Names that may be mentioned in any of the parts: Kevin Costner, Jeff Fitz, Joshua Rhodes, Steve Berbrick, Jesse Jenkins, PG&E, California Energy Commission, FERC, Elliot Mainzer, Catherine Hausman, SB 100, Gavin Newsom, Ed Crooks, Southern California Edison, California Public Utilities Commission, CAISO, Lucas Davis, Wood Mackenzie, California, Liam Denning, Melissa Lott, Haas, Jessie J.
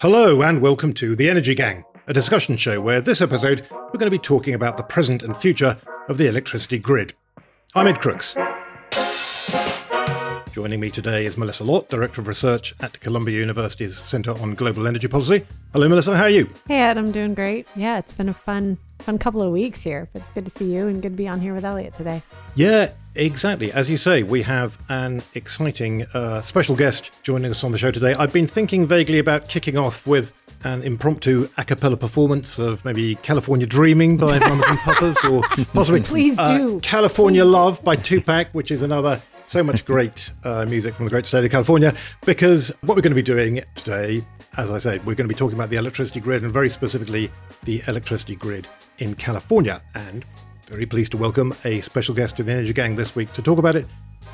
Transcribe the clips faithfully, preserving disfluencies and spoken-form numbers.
Hello and welcome to The Energy Gang, a discussion show where this episode we're going to be talking about the present and future of the electricity grid. I'm Ed Crooks. Joining me today is Melissa Lott, Director of Research at Columbia University's Center on Global Energy Policy. Hello, Melissa. How are you? Hey, Ed. I'm doing great. Yeah, it's been a fun, fun couple of weeks here, but it's good to see you and good to be on here with Elliot today. Yeah, exactly. As you say, we have an exciting uh, special guest joining us on the show today. I've been thinking vaguely about kicking off with an impromptu a cappella performance of maybe California Dreaming by Mamas and Papas, or possibly Please uh, do. California Please. Love by Tupac, which is another so much great uh, music from the great state of California, because what we're going to be doing today, as I said, we're going to be talking about the electricity grid and very specifically the electricity grid in California. And very pleased to welcome a special guest to the Energy Gang this week to talk about it,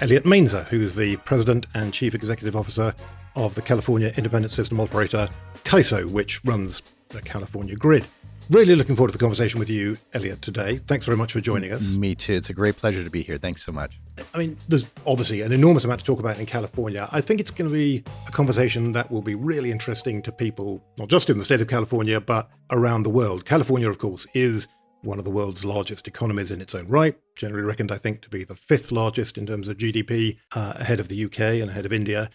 Elliot Mainzer, who is the President and Chief Executive Officer of the California Independent System Operator, CAISO, which runs the California grid. Really looking forward to the conversation with you, Elliot, today. Thanks very much for joining us. Me too. It's a great pleasure to be here. Thanks so much. I mean, there's obviously an enormous amount to talk about in California. I think it's going to be a conversation that will be really interesting to people, not just in the state of California, but around the world. California, of course, is one of the world's largest economies in its own right, generally reckoned, I think, to be the fifth largest in terms of G D P, uh, ahead of the U K and ahead of India.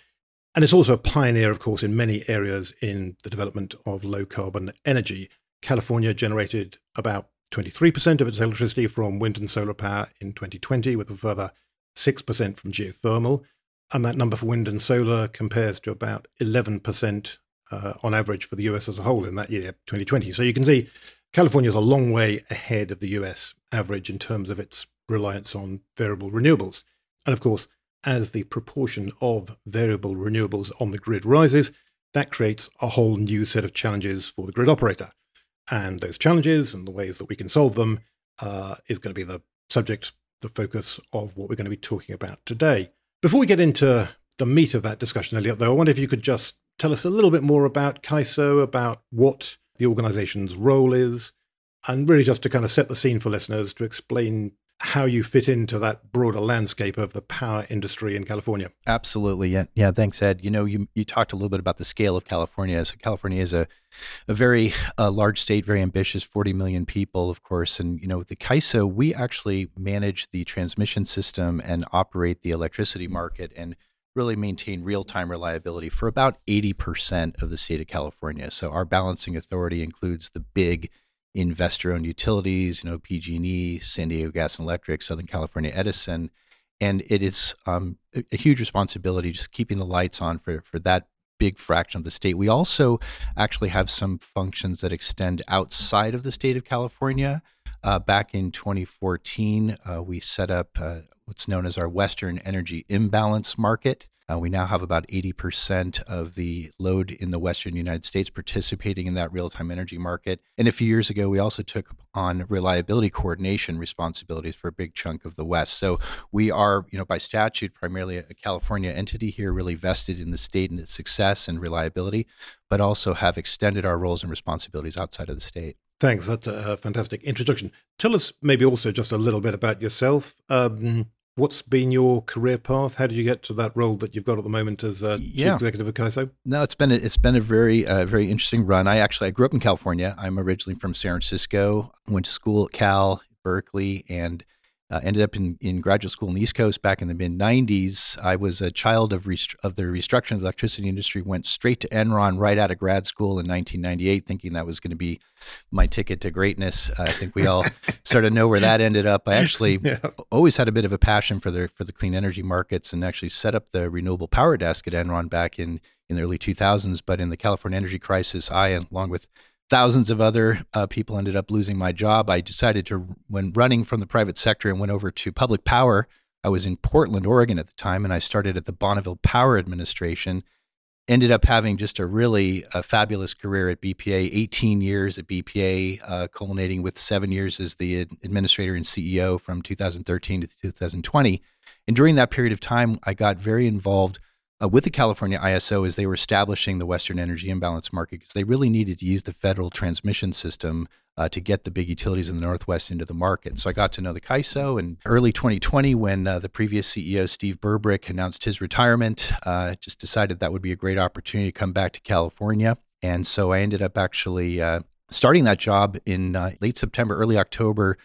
And it's also a pioneer, of course, in many areas in the development of low-carbon energy. California generated about twenty-three percent of its electricity from wind and solar power in twenty twenty, with a further six percent from geothermal. And that number for wind and solar compares to about eleven percent uh, on average for the U S as a whole in that year, twenty twenty. So you can see California is a long way ahead of the U S average in terms of its reliance on variable renewables. And of course, as the proportion of variable renewables on the grid rises, that creates a whole new set of challenges for the grid operator. And those challenges and the ways that we can solve them uh, is going to be the subject, the focus of what we're going to be talking about today. Before we get into the meat of that discussion, Elliot, though, I wonder if you could just tell us a little bit more about CAISO, about what the organization's role is, and really just to kind of set the scene for listeners to explain how you fit into that broader landscape of the power industry in California. Absolutely. Yeah. Yeah. Thanks, Ed. You know, you, you talked a little bit about the scale of California. So California is a, a very uh, large state, very ambitious, forty million people, of course. And, you know, with the CAISO, we actually manage the transmission system and operate the electricity market and really maintain real-time reliability for about eighty percent of the state of California. So our balancing authority includes the big investor-owned utilities, you know, P G and E, San Diego Gas and Electric, Southern California Edison, and it is um, a, a huge responsibility just keeping the lights on for, for that big fraction of the state. We also actually have some functions that extend outside of the state of California. Uh, back in twenty fourteen, uh, we set up uh, what's known as our Western Energy Imbalance Market. Uh, we now have about eighty percent of the load in the Western United States participating in that real-time energy market. And a few years ago, we also took on reliability coordination responsibilities for a big chunk of the West. So we are, you know, by statute, primarily a California entity here, really vested in the state and its success and reliability, but also have extended our roles and responsibilities outside of the state. Thanks. That's a fantastic introduction. Tell us maybe also just a little bit about yourself. Um, What's been your career path? How did you get to that role that you've got at the moment as uh, yeah. Chief Executive of CAISO? No, it's been a, it's been a very uh, very interesting run. I actually I grew up in California. I'm originally from San Francisco. Went to school at Cal, Berkeley, and uh, ended up in, in graduate school in the East Coast back in the mid nineties. I was a child of rest- of the restructuring of the electricity industry. Went straight to Enron right out of grad school in nineteen ninety-eight, thinking that was going to be my ticket to greatness. Uh, I think we all sort of know where that ended up. I actually yeah. always had a bit of a passion for the for the clean energy markets and actually set up the renewable power desk at Enron back in, in the early two thousands. But in the California energy crisis, I, along with thousands of other uh, people, ended up losing my job. I decided to, when running from the private sector and went over to public power, I was in Portland, Oregon at the time, and I started at the Bonneville Power Administration. Ended up having just a really a fabulous career at B P A, eighteen years at B P A, uh, culminating with seven years as the administrator and C E O from two thousand thirteen to two thousand twenty. And during that period of time, I got very involved uh, with the California I S O as they were establishing the Western Energy Imbalance Market, because they really needed to use the federal transmission system uh, to get the big utilities in the Northwest into the market. So I got to know the CAISO in early twenty twenty when uh, the previous C E O, Steve Berbrick, announced his retirement. Uh, just decided that would be a great opportunity to come back to California. And so I ended up actually uh, starting that job in uh, late September, early October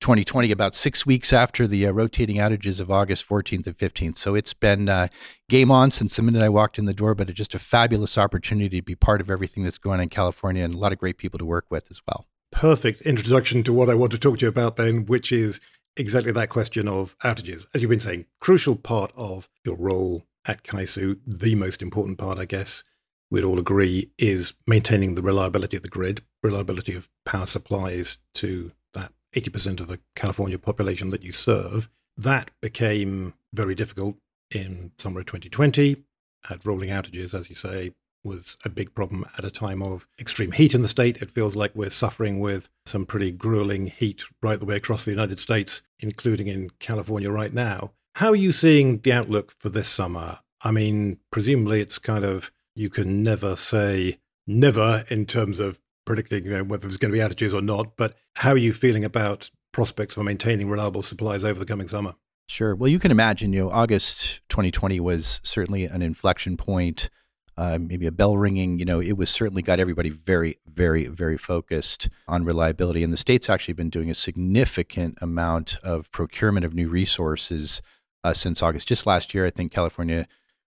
twenty twenty, about six weeks after the uh, rotating outages of August fourteenth and fifteenth. So it's been uh, game on since the minute I walked in the door, but it's just a fabulous opportunity to be part of everything that's going on in California and a lot of great people to work with as well. Perfect introduction to what I want to talk to you about then, which is exactly that question of outages. As you've been saying, crucial part of your role at CAISO, the most important part, I guess, we'd all agree, is maintaining the reliability of the grid, reliability of power supplies to that eighty percent of the California population that you serve. That became very difficult in summer of twenty twenty. Had rolling outages, as you say, was a big problem at a time of extreme heat in the state. It feels like we're suffering with some pretty grueling heat right the way across the United States, including in California right now. How are you seeing the outlook for this summer? I mean, presumably it's kind of, you can never say never in terms of predicting, you know, whether there's going to be outages or not, but how are you feeling about prospects for maintaining reliable supplies over the coming summer? Sure. Well, you can imagine, you know, August twenty twenty was certainly an inflection point, uh, maybe a bell ringing. You know, it was certainly got everybody very, very, very focused on reliability. And the state's actually been doing a significant amount of procurement of new resources uh, since August. Just last year, I think California,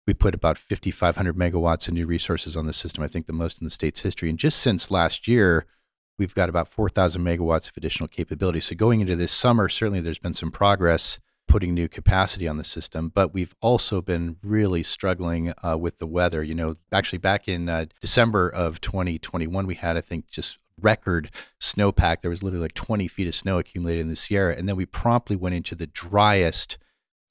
we put about fifty-five hundred megawatts of new resources on the system, I think the most in the state's history. And just since last year, we've got about four thousand megawatts of additional capability. So going into this summer, certainly there's been some progress putting new capacity on the system, but we've also been really struggling uh, with the weather. You know, actually back in uh, December of twenty twenty-one, we had, I think, just record snowpack. There was literally like twenty feet of snow accumulated in the Sierra. And then we promptly went into the driest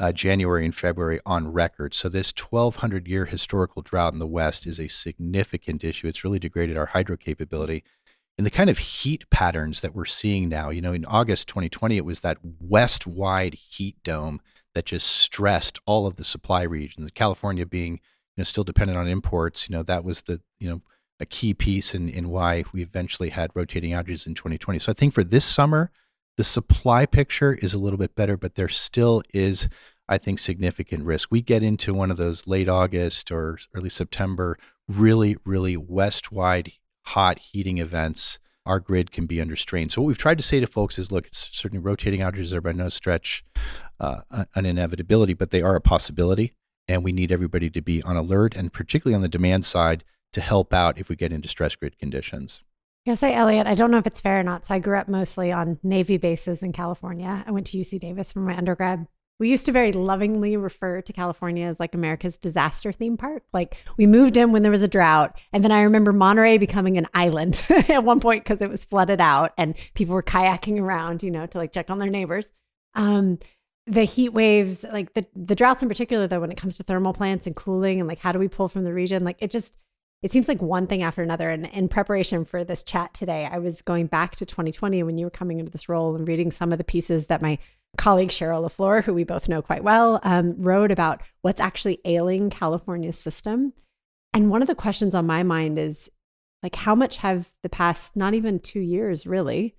Uh, January and February on record. So this twelve hundred year historical drought in the West is a significant issue. It's really degraded our hydro capability. And the kind of heat patterns that we're seeing now, you know, in August twenty twenty, it was that west-wide heat dome that just stressed all of the supply regions. California being, you know, still dependent on imports, you know, that was the, you know, a key piece in, in why we eventually had rotating outages in twenty twenty. So I think for this summer, the supply picture is a little bit better, but there still is, I think, significant risk. We get into one of those late August or early September, really, really west-wide hot heating events, our grid can be under strain. So what we've tried to say to folks is, look, it's certainly rotating outages are by no stretch uh, an inevitability, but they are a possibility, and we need everybody to be on alert, and particularly on the demand side, to help out if we get into stress grid conditions. I say, Elliot, I don't know if it's fair or not. So I grew up mostly on Navy bases in California. I went to U C Davis for my undergrad. We used to very lovingly refer to California as like America's disaster theme park. Like we moved in when there was a drought. And then I remember Monterey becoming an island at one point because it was flooded out and people were kayaking around, you know, to like check on their neighbors. Um, the heat waves, like the, the droughts in particular, though, when it comes to thermal plants and cooling and like how do we pull from the region, like it just... It seems like one thing after another. And in preparation for this chat today, I was going back to twenty twenty when you were coming into this role and reading some of the pieces that my colleague Cheryl LaFleur, who we both know quite well, um, wrote about what's actually ailing California's system. And one of the questions on my mind is, like, how much have the past, not even two years really,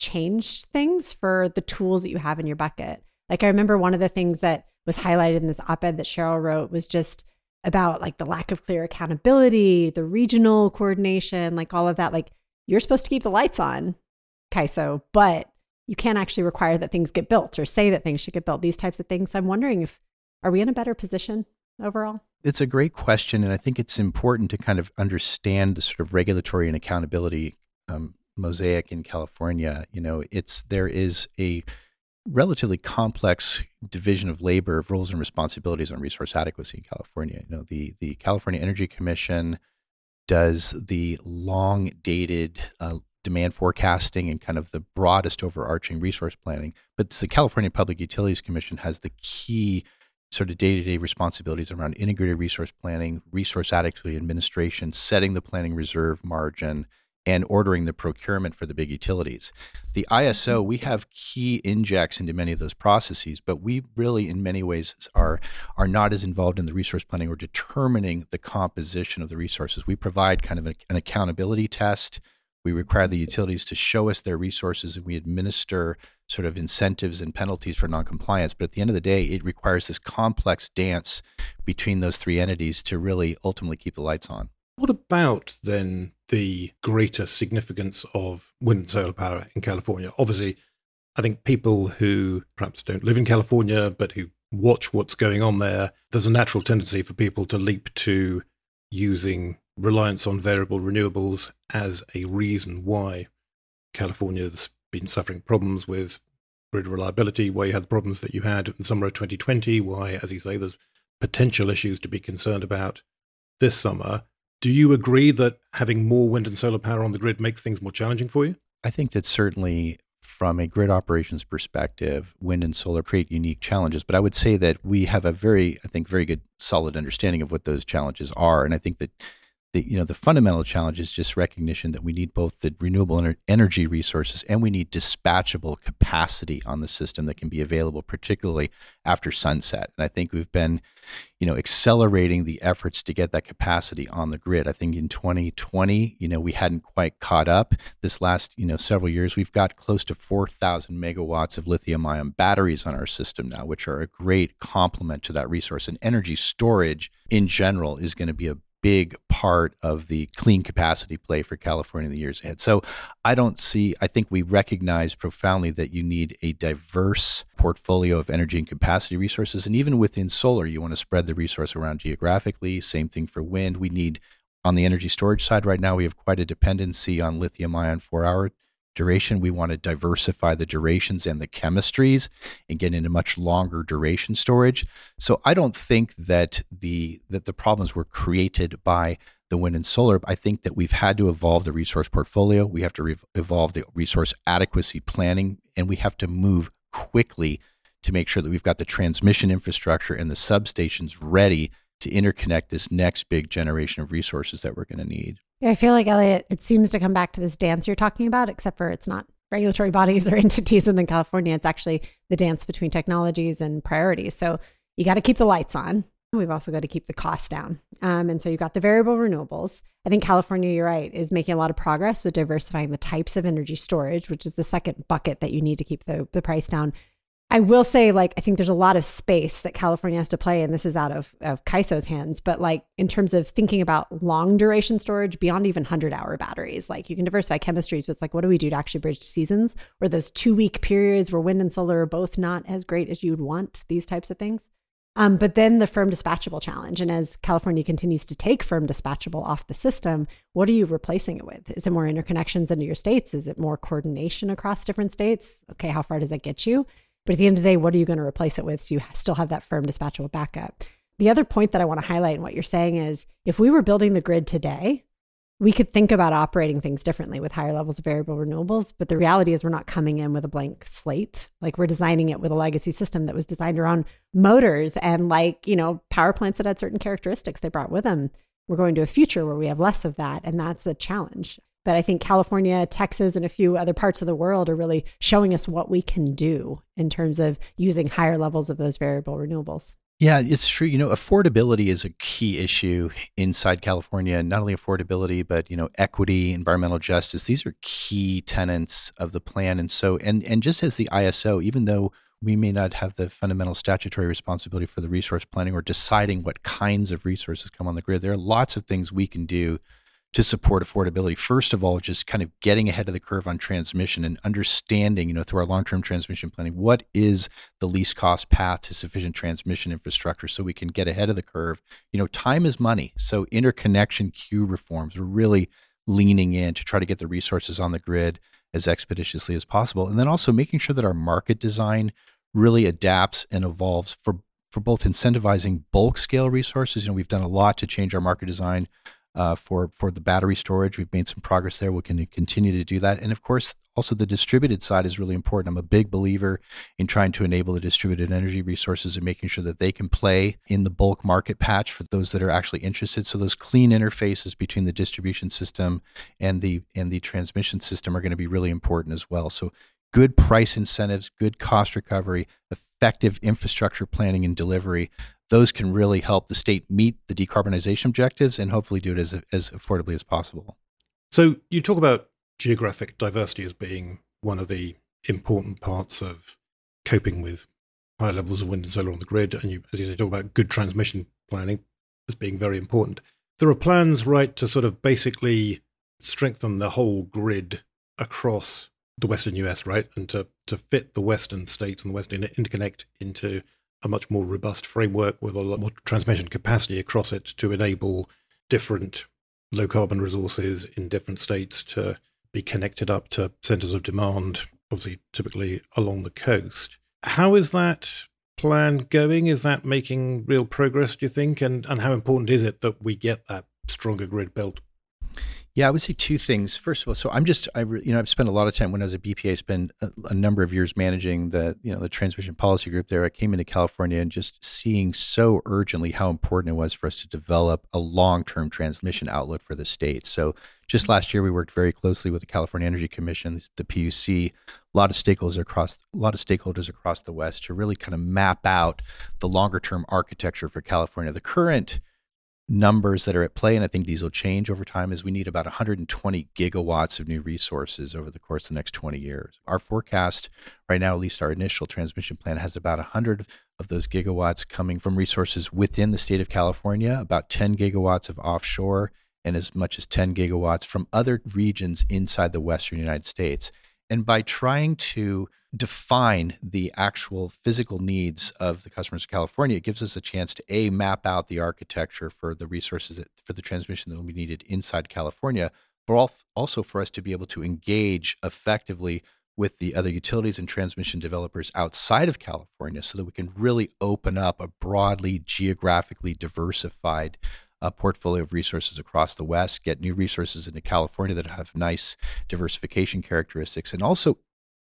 changed things for the tools that you have in your bucket? Like, I remember one of the things that was highlighted in this op-ed that Cheryl wrote was just about like the lack of clear accountability, the regional coordination, like all of that. Like you're supposed to keep the lights on, CAISO, but you can't actually require that things get built or say that things should get built, these types of things. So I'm wondering if, are we in a better position overall? It's a great question. And I think it's important to kind of understand the sort of regulatory and accountability um, mosaic in California. You know, it's, there is a relatively complex division of labor of roles and responsibilities on resource adequacy in California. You know, the the California Energy Commission does the long dated uh, demand forecasting and kind of the broadest overarching resource planning, but the California Public Utilities Commission has the key sort of day-to-day responsibilities around integrated resource planning, resource adequacy administration, setting the planning reserve margin, and ordering the procurement for the big utilities. The I S O, we have key injects into many of those processes, but we really in many ways are, are not as involved in the resource planning or determining the composition of the resources. We provide kind of a, an accountability test. We require the utilities to show us their resources, and we administer sort of incentives and penalties for noncompliance. But at the end of the day, it requires this complex dance between those three entities to really ultimately keep the lights on. What about then the greater significance of wind and solar power in California? Obviously, I think people who perhaps don't live in California, but who watch what's going on there, there's a natural tendency for people to leap to using reliance on variable renewables as a reason why California's been suffering problems with grid reliability, why you had the problems that you had in the summer of twenty twenty, why, as you say, there's potential issues to be concerned about this summer. Do you agree that having more wind and solar power on the grid makes things more challenging for you? I think that certainly from a grid operations perspective, wind and solar create unique challenges. But I would say that we have a very, I think, very good, solid understanding of what those challenges are. And I think that the, you know, the fundamental challenge is just recognition that we need both the renewable ener- energy resources and we need dispatchable capacity on the system that can be available, particularly after sunset. And I think we've been, you know, accelerating the efforts to get that capacity on the grid. I think in twenty twenty, you know, we hadn't quite caught up. This last, you know, several years, we've got close to four thousand megawatts of lithium-ion batteries on our system now, which are a great complement to that resource. And energy storage in general is going to be a big part of the clean capacity play for California in the years ahead. So I don't see, I think we recognize profoundly that you need a diverse portfolio of energy and capacity resources. And even within solar, you want to spread the resource around geographically. Same thing for wind. We need, on the energy storage side right now, we have quite a dependency on lithium ion for our duration. We want to diversify the durations and the chemistries and get into much longer duration storage. So I don't think that the that the problems were created by the wind and solar. I think that we've had to evolve the resource portfolio. We have to re- evolve the resource adequacy planning, and we have to move quickly to make sure that we've got the transmission infrastructure and the substations ready to interconnect this next big generation of resources that we're going to need. Yeah, I feel like, Elliot, it seems to come back to this dance you're talking about, except for it's not regulatory bodies or entities in California. It's actually the dance between technologies and priorities. So you got to keep the lights on. We've also got to keep the costs down. Um, and so you've got the variable renewables. I think California, you're right, is making a lot of progress with diversifying the types of energy storage, which is the second bucket that you need to keep the, the price down. I will say, like, I think there's a lot of space that California has to play, and this is out of, of CAISO's hands, but like in terms of thinking about long duration storage beyond even one hundred hour batteries, like you can diversify chemistries, but it's like, what do we do to actually bridge seasons or those two week periods where wind and solar are both not as great as you'd want, these types of things. Um, but then the firm dispatchable challenge. And as California continues to take firm dispatchable off the system, what are you replacing it with? Is it more interconnections into your states? Is it more coordination across different states? Okay, how far does that get you? But at the end of the day, what are you going to replace it with so you still have that firm dispatchable backup? The other point that I want to highlight in what you're saying is if we were building the grid today, we could think about operating things differently with higher levels of variable renewables. But the reality is we're not coming in with a blank slate. Like we're designing it with a legacy system that was designed around motors and like, you know, power plants that had certain characteristics they brought with them. We're going to a future where we have less of that. And that's a challenge. But I think California, Texas, and a few other parts of the world are really showing us what we can do in terms of using higher levels of those variable renewables. Yeah, it's true. You know, affordability is a key issue inside California. Not only affordability, but, you know, equity, environmental justice. These are key tenets of the plan. And so, and and just as the I S O, even though we may not have the fundamental statutory responsibility for the resource planning or deciding what kinds of resources come on the grid, there are lots of things we can do to support affordability. First of all, just kind of getting ahead of the curve on transmission and understanding, you know, through our long-term transmission planning, what is the least cost path to sufficient transmission infrastructure so we can get ahead of the curve. You know, time is money. So interconnection queue reforms, we're really leaning in to try to get the resources on the grid as expeditiously as possible. And then also making sure that our market design really adapts and evolves for, for both incentivizing bulk scale resources. You know, we've done a lot to change our market design uh, for, for the battery storage. We've made some progress there. We can continue to do that. And of course, also the distributed side is really important. I'm a big believer in trying to enable the distributed energy resources and making sure that they can play in the bulk market patch for those that are actually interested. So those clean interfaces between the distribution system and the and the transmission system are going to be really important as well. So good price incentives, good cost recovery, effective infrastructure planning and delivery, those can really help the state meet the decarbonization objectives and hopefully do it as as affordably as possible. So you talk about geographic diversity as being one of the important parts of coping with high levels of wind and solar on the grid. And you, as you say, talk about good transmission planning as being very important. There are plans, right, to sort of basically strengthen the whole grid across the Western U S, right? And to, to fit the Western states and the Western interconnect into a much more robust framework with a lot more transmission capacity across it to enable different low carbon resources in different states to be connected up to centers of demand, obviously typically along the coast. How is that plan going? Is that making real progress, do you think? And and how important is it that we get that stronger grid built? Yeah, I would say two things. First of all, so I'm just, I re, you know, I've spent a lot of time when I was at B P A, I spent a, a number of years managing the, you know, the transmission policy group there. I came into California and just seeing so urgently how important it was for us to develop a long-term transmission outlet for the state. So just last year, we worked very closely with the California Energy Commission, the P U C, a lot of stakeholders across, a lot of stakeholders across the West to really kind of map out the longer-term architecture for California. The current numbers that are at play, and I think these will change over time, is we need about one hundred twenty gigawatts of new resources over the course of the next twenty years. Our forecast right now, at least our initial transmission plan, has about one hundred of those gigawatts coming from resources within the state of California, about ten gigawatts of offshore, and as much as ten gigawatts from other regions inside the Western United States. And by trying to define the actual physical needs of the customers of California, it gives us a chance to A, map out the architecture for the resources that, for the transmission that will be needed inside California, but also for us to be able to engage effectively with the other utilities and transmission developers outside of California so that we can really open up a broadly geographically diversified a portfolio of resources across the West, get new resources into California that have nice diversification characteristics, and also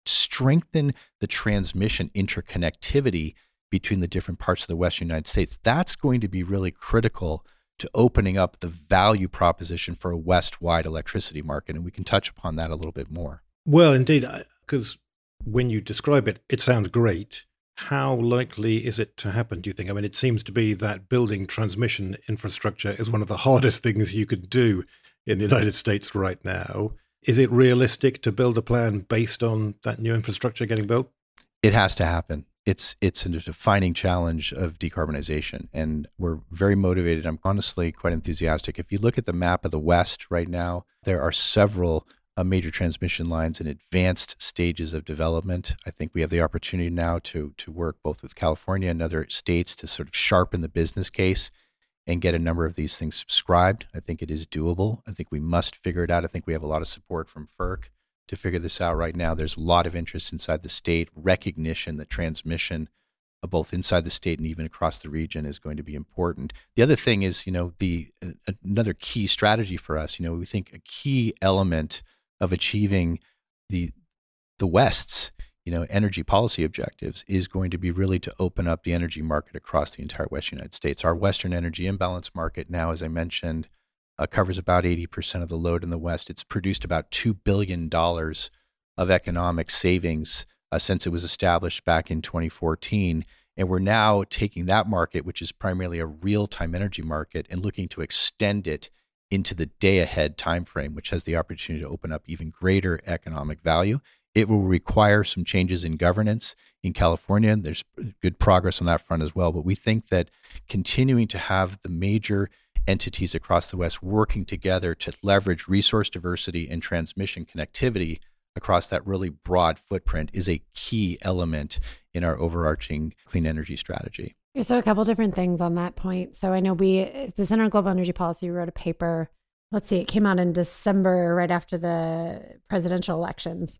strengthen the transmission interconnectivity between the different parts of the Western United States. That's going to be really critical to opening up the value proposition for a West-wide electricity market, and we can touch upon that a little bit more. Well, indeed, because when you describe it, it sounds great. How likely is it to happen, do you think? I mean, it seems to be that building transmission infrastructure is one of the hardest things you could do in the United States right now. Is it realistic to build a plan based on that new infrastructure getting built? It has to happen. It's it's a defining challenge of decarbonization, and we're very motivated. I'm honestly quite enthusiastic. If you look at the map of the West right now, there are several major transmission lines in advanced stages of development. I think we have the opportunity now to to work both with California and other states to sort of sharpen the business case and get a number of these things subscribed. I think it is doable. I think we must figure it out. I think we have a lot of support from FERC to figure this out right now. There's a lot of interest inside the state, recognition that transmission both inside the state and even across the region is going to be important. The other thing is, you know, the another key strategy for us, you know, we think a key element of achieving the the West's, you know, energy policy objectives is going to be really to open up the energy market across the entire Western United States. Our Western energy imbalance market now, as I mentioned, uh, covers about eighty percent of the load in the West. It's produced about two billion dollars of economic savings uh, since it was established back in twenty fourteen. And we're now taking that market, which is primarily a real-time energy market, and looking to extend it into the day-ahead timeframe, which has the opportunity to open up even greater economic value. It will require some changes in governance in California. There's good progress on that front as well. But we think that continuing to have the major entities across the West working together to leverage resource diversity and transmission connectivity across that really broad footprint is a key element in our overarching clean energy strategy. So a couple different things on that point. So I know we, the Center on Global Energy Policy, wrote a paper. Let's see, it came out in December, right after the presidential elections.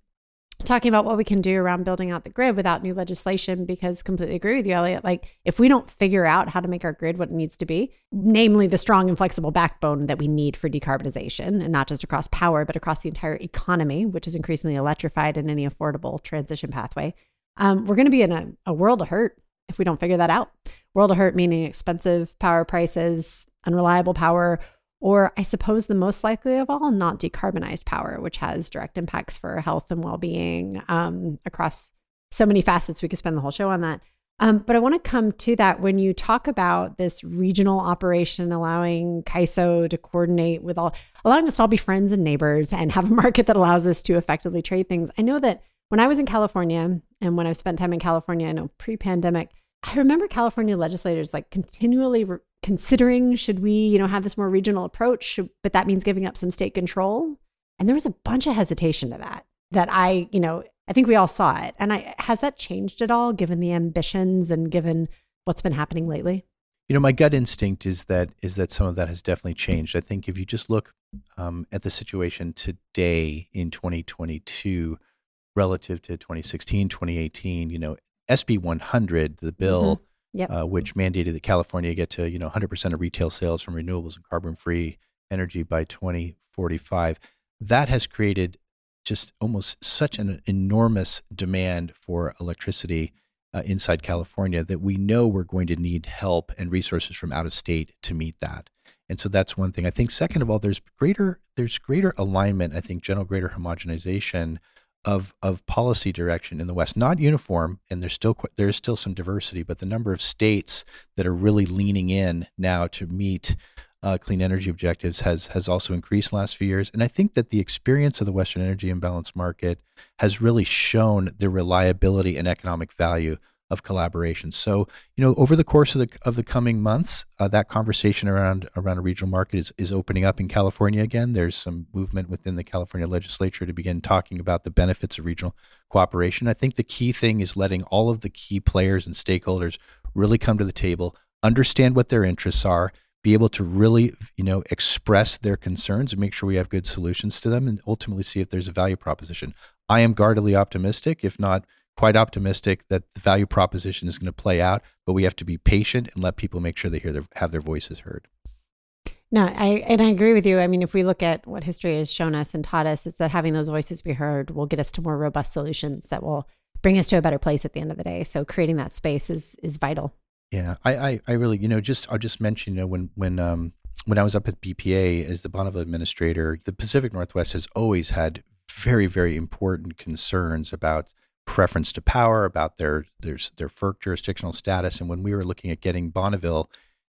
talking about what we can do around building out the grid without new legislation, because completely agree with you, Elliot. Like, if we don't figure out how to make our grid what it needs to be, namely the strong and flexible backbone that we need for decarbonization, and not just across power, but across the entire economy, which is increasingly electrified in any affordable transition pathway, um, we're going to be in a, a world of hurt if we don't figure that out. World of hurt meaning expensive power prices, unreliable power, or I suppose the most likely of all, not decarbonized power, which has direct impacts for health and well-being um, across so many facets. We could spend the whole show on that. Um, but I want to come to that when you talk about this regional operation, allowing CAISO to coordinate with all, allowing us to all be friends and neighbors and have a market that allows us to effectively trade things. I know that when I was in California, and when I've spent time in California, I know pre-pandemic, I remember California legislators like continually re- considering, should we, you know, have this more regional approach, should, but that means giving up some state control. And there was a bunch of hesitation to that, that I, you know, I think we all saw it. And I, has that changed at all, given the ambitions and given what's been happening lately? You know, my gut instinct is that is that some of that has definitely changed. I think if you just look um, at the situation today in twenty twenty-two relative to twenty sixteen, twenty eighteen, you know, S B one hundred, the bill, mm-hmm. yep. uh, which mandated that California get to, you know, one hundred percent of retail sales from renewables and carbon-free energy by twenty forty-five, that has created just almost such an enormous demand for electricity uh, inside California that we know we're going to need help and resources from out of state to meet that. And so that's one thing. I think second of all, there's greater there's greater alignment, I think general greater homogenization of of policy direction in the West. Not uniform, and there's still there's still some diversity, but the number of states that are really leaning in now to meet uh, clean energy objectives has has also increased last few years. And I think that the experience of the Western energy imbalance market has really shown the reliability and economic value of collaboration. So, you know, over the course of the of the coming months, uh, that conversation around around a regional market is is opening up in California again. There's some movement within the California legislature to begin talking about the benefits of regional cooperation. I think the key thing is letting all of the key players and stakeholders really come to the table, understand what their interests are, be able to really, you know, express their concerns and make sure we have good solutions to them, and ultimately see if there's a value proposition. I am guardedly optimistic, if not quite optimistic, that the value proposition is going to play out, but we have to be patient and let people make sure they hear their, have their voices heard. No, I and I agree with you. I mean, if we look at what history has shown us and taught us, it's that having those voices be heard will get us to more robust solutions that will bring us to a better place at the end of the day. So creating that space is is vital. Yeah, I I, I really, you know, just I'll just mention, you know, when when um when I was up at B P A as the Bonneville administrator, the Pacific Northwest has always had very, very important concerns about preference to power, about their their their FERC jurisdictional status. And when we were looking at getting Bonneville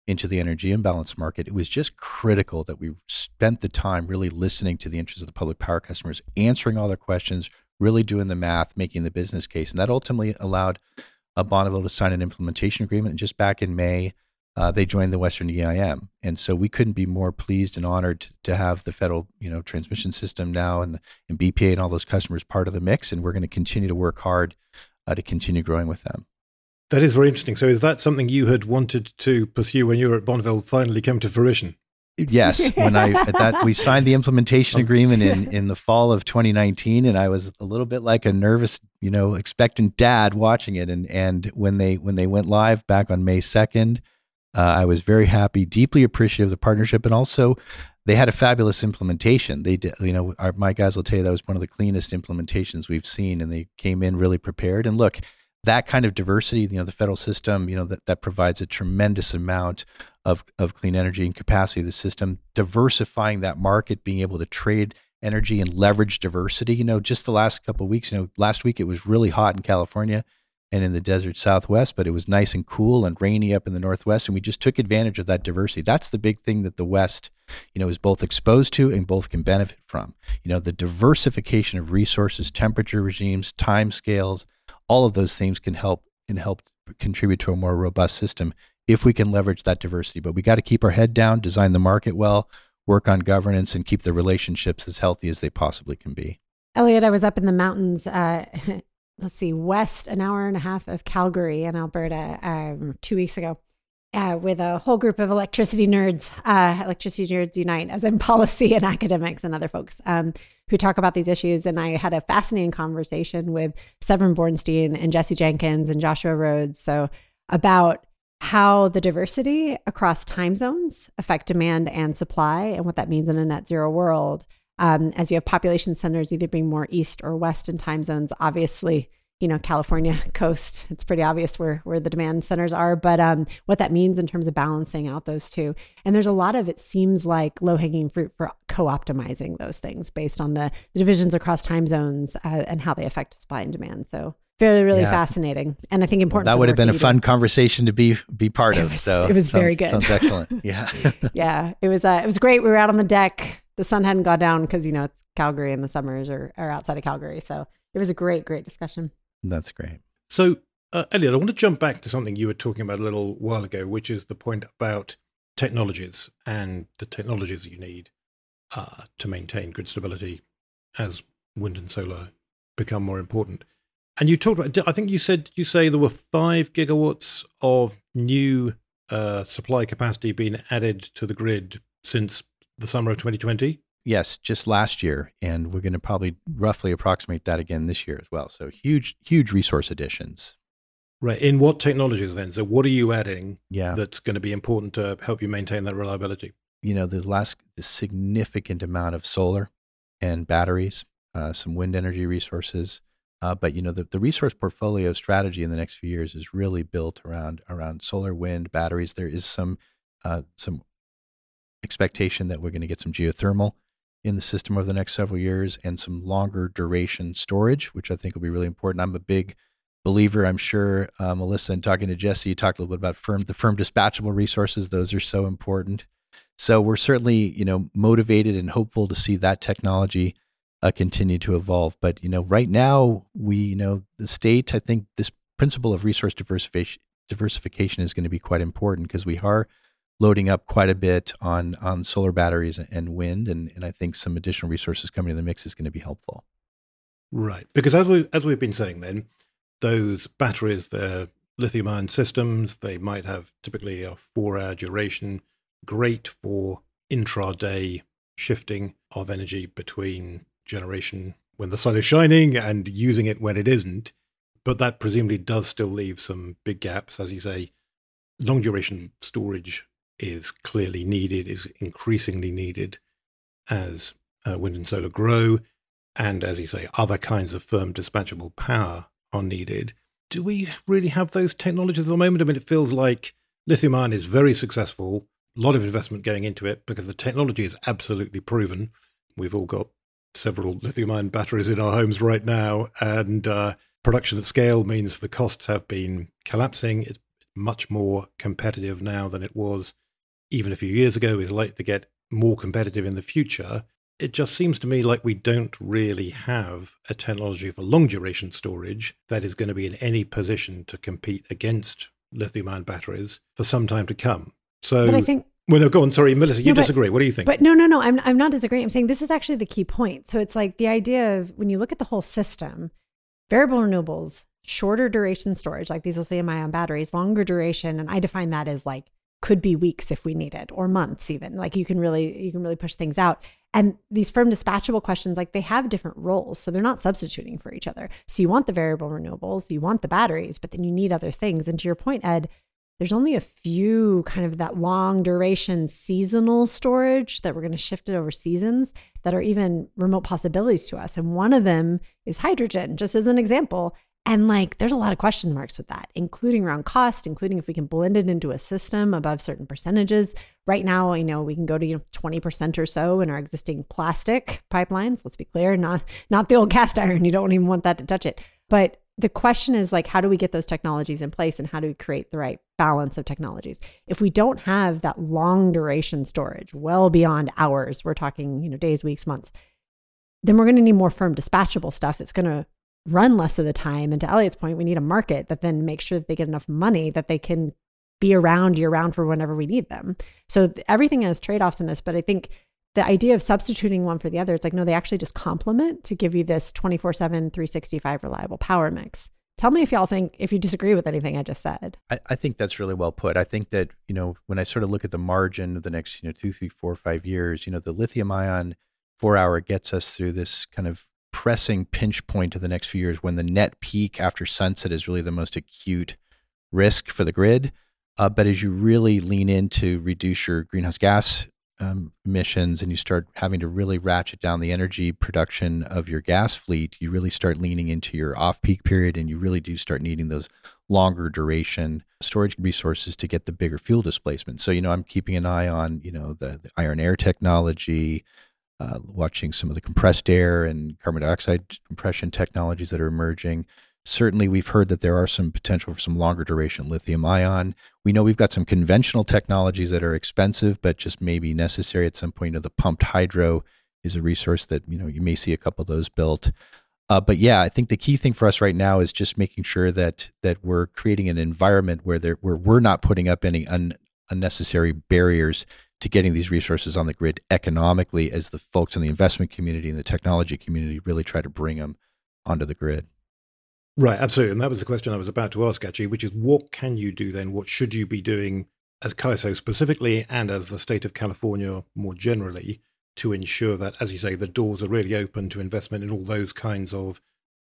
into the energy imbalance market, it was just critical that we spent the time really listening to the interests of the public power customers, answering all their questions, really doing the math, making the business case. And that ultimately allowed uh, Bonneville to sign an implementation agreement. And just back in May, uh, they joined the Western E I M. And so we couldn't be more pleased and honored to have the federal, you know, transmission system now and, the, and B P A and all those customers part of the mix. And we're going to continue to work hard uh, to continue growing with them. That is very interesting. So is that something you had wanted to pursue when you were at Bonneville finally came to fruition? Yes. When I, at that, we signed the implementation agreement in, in the fall of twenty nineteen. And I was a little bit like a nervous, you know, expectant dad watching it. And, and when they, when they went live back on May second, Uh, I was very happy, deeply appreciative of the partnership, and also they had a fabulous implementation. They did, you know, our, my guys will tell you that was one of the cleanest implementations we've seen, and they came in really prepared. And look, that kind of diversity, you know, the federal system, you know, that, that provides a tremendous amount of of clean energy and capacity of the system, diversifying that market, being able to trade energy and leverage diversity. You know, just the last couple of weeks, you know, last week it was really hot in California and in the desert Southwest, but it was nice and cool and rainy up in the Northwest. And we just took advantage of that diversity. That's the big thing that the West, you know, is both exposed to and both can benefit from, you know, the diversification of resources, temperature regimes, time scales, all of those things can help and help contribute to a more robust system if we can leverage that diversity. But we got to keep our head down, design the market well, work on governance, and keep the relationships as healthy as they possibly can be. Elliot, I was up in the mountains, uh, let's see, west an hour and a half of Calgary in Alberta um, two weeks ago. uh, with a whole group of electricity nerds, uh, Electricity Nerds Unite, as in policy and academics and other folks um, who talk about these issues. And I had a fascinating conversation with Severin Bornstein and Jesse Jenkins and Joshua Rhodes. So about how the diversity across time zones affect demand and supply and what that means in a net zero world. Um, as you have population centers either being more east or west in time zones, obviously, you know, California coast, it's pretty obvious where, where the demand centers are, but um, what that means in terms of balancing out those two. And there's a lot of, it seems like, low-hanging fruit for co-optimizing those things based on the, the divisions across time zones uh, and how they affect supply and demand. So very, really yeah. fascinating. And I think important. Well, that would have been a fun conversation to be be part it of. Was, so it was sounds, very good. Sounds excellent. Yeah. yeah. It was, uh, it was great. We were out on the deck. The sun hadn't gone down because, you know, it's Calgary and the summers are, are outside of Calgary. So it was a great, great discussion. That's great. So, uh, Elliot, I want to jump back to something you were talking about a little while ago, which is the point about technologies and the technologies that you need uh, to maintain grid stability as wind and solar become more important. And you talked about, I think you said, you say there were five gigawatts of new uh, supply capacity being added to the grid since the summer of twenty twenty. Yes, just last year, and we're going to probably roughly approximate that again this year as well. So huge, huge resource additions. Right. In what technologies then? So what are you adding yeah. that's going to be important to help you maintain that reliability? You know, the last the significant amount of solar and batteries, uh, some wind energy resources. Uh, but, you know, the, the resource portfolio strategy in the next few years is really built around around solar, wind, batteries. There is some uh, some expectation that we're going to get some geothermal in the system over the next several years, and some longer duration storage, which I think will be really important. I'm a big believer. I'm sure uh, Melissa, and talking to Jesse, you talked a little bit about firm, the firm dispatchable resources. Those are so important. So we're certainly, you know, motivated and hopeful to see that technology uh, continue to evolve. But, you know, right now we, you know, the state, I think this principle of resource diversification diversification is going to be quite important, because we are loading up quite a bit on on solar batteries and wind, and, and I think some additional resources coming in the mix is going to be helpful. Right, because as we as we've been saying, then those batteries, they're lithium-ion systems. They might have typically a four-hour duration, great for intraday shifting of energy between generation when the sun is shining and using it when it isn't. But that presumably does still leave some big gaps, as you say. Long-duration storage is clearly needed, is increasingly needed as uh, wind and solar grow. And as you say, other kinds of firm dispatchable power are needed. Do we really have those technologies at the moment? I mean, it feels like lithium-ion is very successful, a lot of investment going into it because the technology is absolutely proven. We've all got several lithium-ion batteries in our homes right now, and uh, production at scale means the costs have been collapsing. It's much more competitive now than it was even a few years ago, is likely to get more competitive in the future. It just seems to me like we don't really have a technology for long duration storage that is going to be in any position to compete against lithium-ion batteries for some time to come. So, but I think, well, no, go on. Sorry, Melissa, you no, but, disagree. What do you think? But no, no, no, I'm, I'm not disagreeing. I'm saying this is actually the key point. So it's like the idea of when you look at the whole system, variable renewables, shorter duration storage, like these lithium-ion batteries, longer duration. And I define that as like, could be weeks if we need it, or months even. Like you can really, you can really push things out. And these firm dispatchable questions, like they have different roles. So they're not substituting for each other. So you want the variable renewables, you want the batteries, but then you need other things. And to your point, Ed, there's only a few kind of that long duration seasonal storage that we're going to shift it over seasons that are even remote possibilities to us. And one of them is hydrogen, just as an example. And like, there's a lot of question marks with that, including around cost, including if we can blend it into a system above certain percentages. Right now, you know, we can go to, you know, twenty percent or so in our existing plastic pipelines. Let's be clear, not not the old cast iron. You don't even want that to touch it. But the question is like, how do we get those technologies in place and how do we create the right balance of technologies? If we don't have that long duration storage, well beyond hours, we're talking, you know, days, weeks, months, then we're going to need more firm dispatchable stuff that's going to run less of the time. And to Elliot's point, we need a market that then makes sure that they get enough money that they can be around year round for whenever we need them. So th- everything has trade-offs in this, but I think the idea of substituting one for the other, it's like, no, they actually just complement to give you this twenty-four seven, three sixty-five reliable power mix. Tell me if y'all think, if you disagree with anything I just said. I, I think that's really well put. I think that, you know, when I sort of look at the margin of the next, you know, two, three, four, five years, you know, the lithium ion four hour gets us through this kind of pressing pinch point of the next few years when the net peak after sunset is really the most acute risk for the grid. Uh, but as you really lean in to reduce your greenhouse gas um, emissions and you start having to really ratchet down the energy production of your gas fleet, you really start leaning into your off-peak period and you really do start needing those longer duration storage resources to get the bigger fuel displacement. So, you know, I'm keeping an eye on, you know, the, the iron air technology, uh, watching some of the compressed air and carbon dioxide compression technologies that are emerging. Certainly, we've heard that there are some potential for some longer duration lithium ion. We know we've got some conventional technologies that are expensive, but just maybe necessary at some point. You know, the pumped hydro is a resource that, you know, you may see a couple of those built. Uh, but yeah, I think the key thing for us right now is just making sure that that we're creating an environment where there where we're not putting up any un, unnecessary barriers to getting these resources on the grid economically as the folks in the investment community and the technology community really try to bring them onto the grid. Right, absolutely. And that was the question I was about to ask, actually, which is what can you do then? What should you be doing as CAISO specifically and as the state of California more generally to ensure that, as you say, the doors are really open to investment in all those kinds of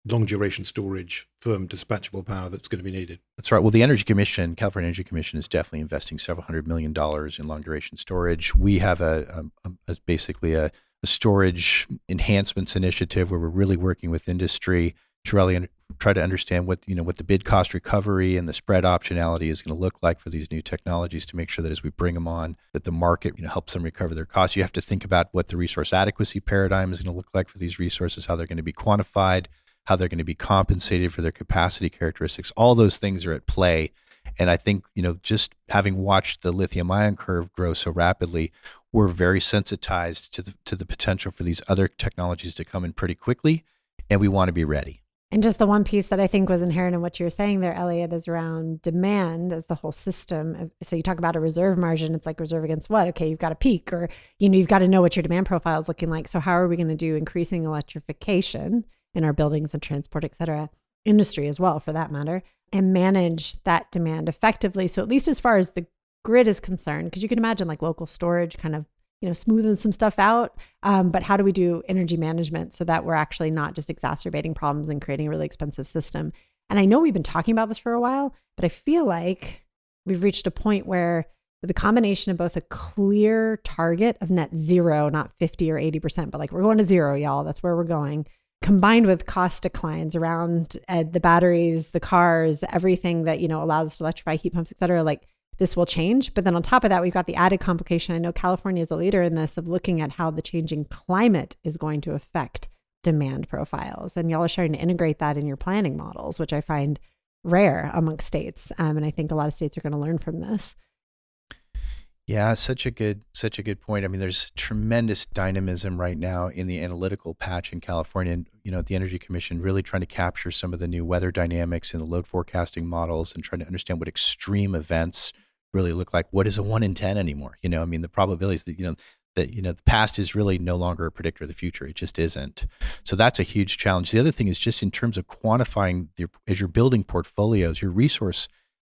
long duration storage, firm dispatchable power that's going to be needed? That's right. Well, the Energy Commission, California Energy Commission, is definitely investing several hundred million dollars in long duration storage. We have a, a, a basically a, a storage enhancements initiative where we're really working with industry to really try to understand what, you know, what the bid cost recovery and the spread optionality is going to look like for these new technologies to make sure that as we bring them on, that the market, you know, helps them recover their costs. You have to think about what the resource adequacy paradigm is going to look like for these resources, how they're going to be quantified, how they're going to be compensated for their capacity characteristics. All those things are at play. And I think, you know, just having watched the lithium ion curve grow so rapidly, we're very sensitized to the, to the potential for these other technologies to come in pretty quickly. And we want to be ready. And just the one piece that I think was inherent in what you were saying there, Elliot, is around demand as the whole system. So you talk about a reserve margin. It's like reserve against what? Okay, you've got a peak, or, you know, you've got to know what your demand profile is looking like. So how are we going to do increasing electrification in our buildings and transport, et cetera, industry as well, for that matter, and manage that demand effectively? So at least as far as the grid is concerned, because you can imagine like local storage kind of, you know, smoothing some stuff out. Um, but how do we do energy management so that we're actually not just exacerbating problems and creating a really expensive system? And I know we've been talking about this for a while, but I feel like we've reached a point where with a combination of both a clear target of net zero, not fifty or eighty percent, but like we're going to zero, y'all, that's where we're going, combined with cost declines around uh, the batteries, the cars, everything that, you know, allows us to electrify heat pumps, et cetera, like this will change. But then on top of that, we've got the added complication. I know California is a leader in this of looking at how the changing climate is going to affect demand profiles. And y'all are starting to integrate that in your planning models, which I find rare amongst states. Um, and I think a lot of states are going to learn from this. Yeah, such a good, such a good point. I mean, there's tremendous dynamism right now in the analytical patch in California. And, you know, the Energy Commission really trying to capture some of the new weather dynamics in the load forecasting models and trying to understand what extreme events really look like. What is a one in ten anymore? You know, I mean, the probabilities that, you know, that, you know, the past is really no longer a predictor of the future. It just isn't. So that's a huge challenge. The other thing is just in terms of quantifying the, as you're building portfolios, your resource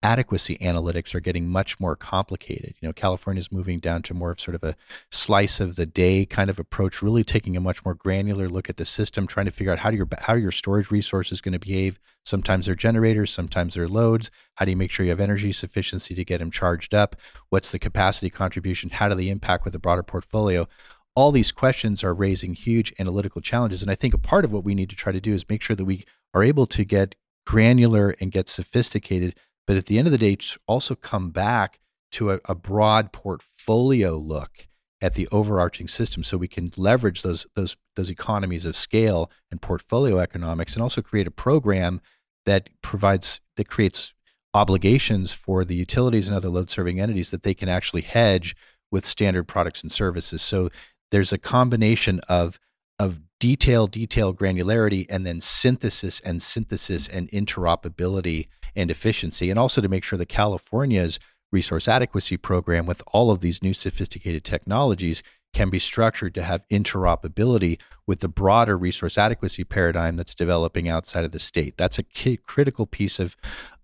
adequacy analytics are getting much more complicated. You know, California is moving down to more of sort of a slice of the day kind of approach, really taking a much more granular look at the system, trying to figure out how do your, how are your storage resources going to behave? Sometimes they're generators, sometimes they're loads. How do you make sure you have energy sufficiency to get them charged up? What's the capacity contribution? How do they impact with a broader portfolio? All these questions are raising huge analytical challenges. And I think a part of what we need to try to do is make sure that we are able to get granular and get sophisticated, but at the end of the day, also come back to a, a broad portfolio look at the overarching system so we can leverage those, those, those economies of scale and portfolio economics and also create a program that provides, that creates obligations for the utilities and other load serving entities that they can actually hedge with standard products and services. So there's a combination of of detail, detail, granularity, and then synthesis and synthesis and interoperability and efficiency, and also to make sure that California's resource adequacy program with all of these new sophisticated technologies can be structured to have interoperability with the broader resource adequacy paradigm that's developing outside of the state. That's a key, critical piece of,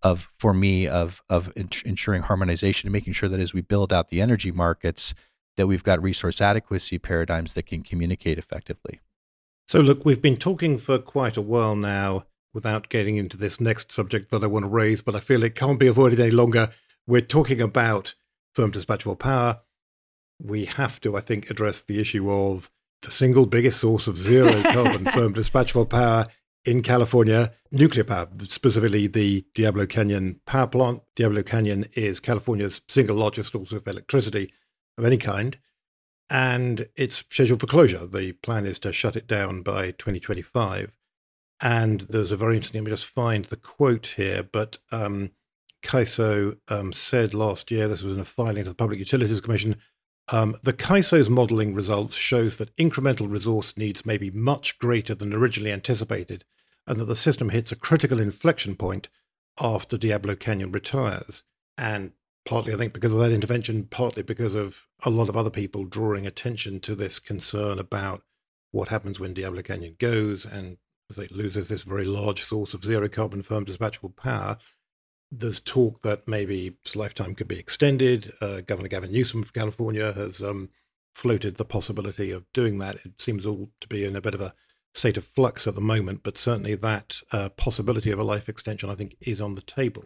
of for me, of, of ensuring harmonization and making sure that as we build out the energy markets, that we've got resource adequacy paradigms that can communicate effectively. So look, we've been talking for quite a while now without getting into this next subject that I want to raise, but I feel it can't be avoided any longer. We're talking about firm dispatchable power. We have to, I think, address the issue of the single biggest source of zero carbon firm dispatchable power in California, nuclear power, specifically the Diablo Canyon Power Plant. Diablo Canyon is California's single largest source of electricity of any kind, and it's scheduled for closure. The plan is to shut it down by twenty twenty-five. And there's a very interesting, let me just find the quote here, but um, CAISO um, said last year, this was in a filing to the Public Utilities Commission, um, the CAISO's modelling results shows that incremental resource needs may be much greater than originally anticipated, and that the system hits a critical inflection point after Diablo Canyon retires. And partly, I think, because of that intervention, partly because of a lot of other people drawing attention to this concern about what happens when Diablo Canyon goes and it loses this very large source of zero-carbon firm dispatchable power. There's talk that maybe its lifetime could be extended. Uh, Governor Gavin Newsom of California has um, floated the possibility of doing that. It seems all to be in a bit of a state of flux at the moment, but certainly that uh, possibility of a life extension, I think, is on the table.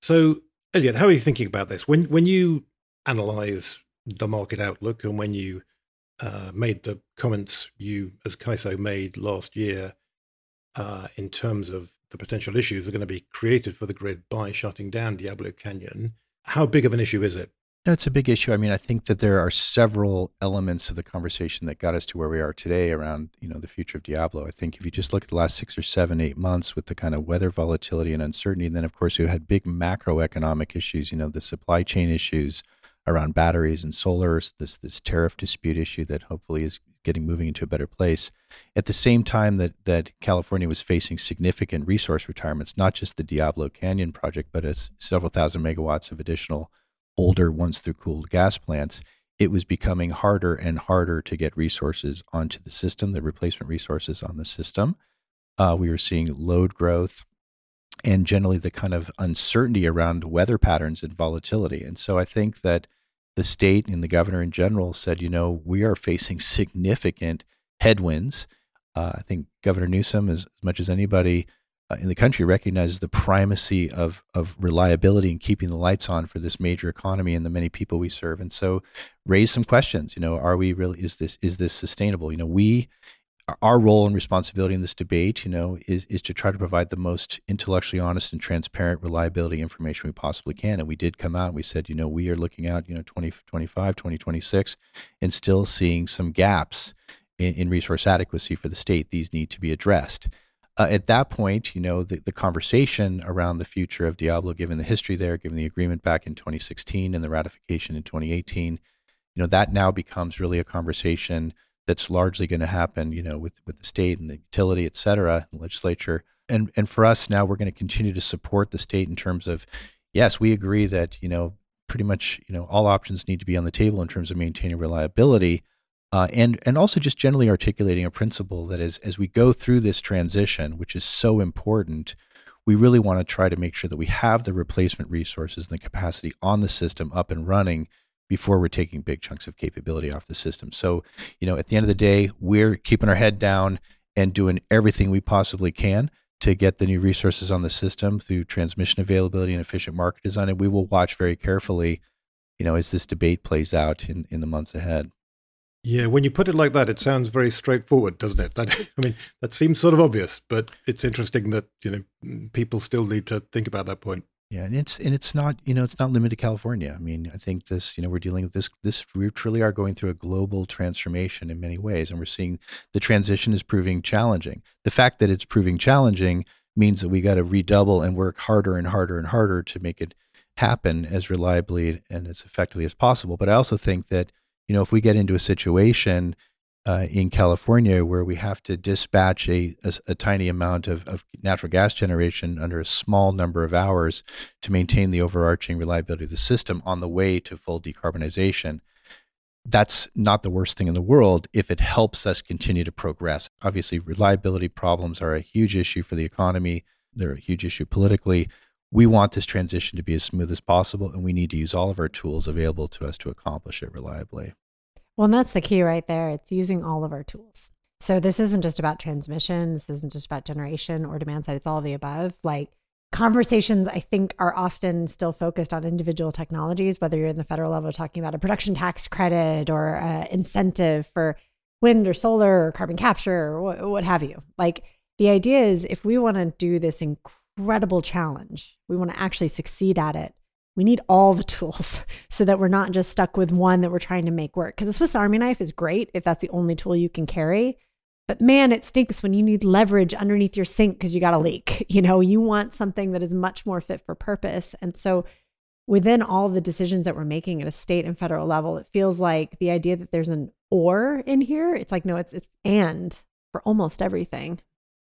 So, Elliot, how are you thinking about this? When when you analyse the market outlook and when you uh, made the comments you, as CAISO, made last year uh, in terms of the potential issues that are going to be created for the grid by shutting down Diablo Canyon, how big of an issue is it? No, it's a big issue. I mean, I think that there are several elements of the conversation that got us to where we are today around, you know, the future of Diablo. I think if you just look at the last six or seven, eight months with the kind of weather volatility and uncertainty, and then, of course, we had big macroeconomic issues, you know, the supply chain issues around batteries and solar, this this tariff dispute issue that hopefully is getting moving into a better place. At the same time that that California was facing significant resource retirements, not just the Diablo Canyon project, but as several thousand megawatts of additional older once through cooled gas plants, it was becoming harder and harder to get resources onto the system, the replacement resources on the system. Uh, we were seeing load growth and generally the kind of uncertainty around weather patterns and volatility. And so I think that the state and the governor in general said, you know, we are facing significant headwinds. Uh, I think Governor Newsom, as, as much as anybody in the country, recognizes the primacy of of reliability and keeping the lights on for this major economy and the many people we serve. And so raise some questions, you know, are we really, is this, is this sustainable? You know, we, our role and responsibility in this debate, you know, is, is to try to provide the most intellectually honest and transparent reliability information we possibly can. And we did come out and we said, you know, we are looking out, you know, twenty twenty-five, twenty twenty-six, and still seeing some gaps in, in resource adequacy for the state. These need to be addressed. Uh, at that point, you know, the, the conversation around the future of Diablo, given the history there, given the agreement back in twenty sixteen and the ratification in twenty eighteen, you know, that now becomes really a conversation that's largely going to happen, you know, with, with the state and the utility, et cetera, and the legislature. And, and for us now, we're going to continue to support the state in terms of, yes, we agree that, you know, pretty much, you know, all options need to be on the table in terms of maintaining reliability. Uh, and and also just generally articulating a principle that is, as we go through this transition, which is so important, we really want to try to make sure that we have the replacement resources and the capacity on the system up and running before we're taking big chunks of capability off the system. So, you know, at the end of the day, we're keeping our head down and doing everything we possibly can to get the new resources on the system through transmission availability and efficient market design. And we will watch very carefully, you know, as this debate plays out in, in the months ahead. Yeah, when you put it like that, it sounds very straightforward, doesn't it? That, I mean, that seems sort of obvious, but it's interesting that, you know, people still need to think about that point. Yeah, and it's and it's not, you know, it's not limited to California. I mean, I think this, you know, we're dealing with this, this, we truly are going through a global transformation in many ways, and we're seeing the transition is proving challenging. The fact that it's proving challenging means that we got to redouble and work harder and harder and harder to make it happen as reliably and as effectively as possible. But I also think that, you know, if we get into a situation uh, in California where we have to dispatch a, a, a tiny amount of, of natural gas generation under a small number of hours to maintain the overarching reliability of the system on the way to full decarbonization, that's not the worst thing in the world if it helps us continue to progress. Obviously, reliability problems are a huge issue for the economy. They're a huge issue politically. We want this transition to be as smooth as possible, and we need to use all of our tools available to us to accomplish it reliably. Well, and that's the key right there. It's using all of our tools. So this isn't just about transmission. This isn't just about generation or demand side. It's all of the above. Like, conversations, I think, are often still focused on individual technologies, whether you're in the federal level talking about a production tax credit or uh, incentive for wind or solar or carbon capture or wh- what have you. Like, the idea is if we want to do this incredible challenge, we want to actually succeed at it, we need all the tools so that we're not just stuck with one that we're trying to make work. Because the Swiss Army knife is great if that's the only tool you can carry. But man, it stinks when you need leverage underneath your sink because you got a leak. You know, you want something that is much more fit for purpose. And so within all the decisions that we're making at a state and federal level, it feels like the idea that there's an or in here, it's like, no, it's it's and for almost everything.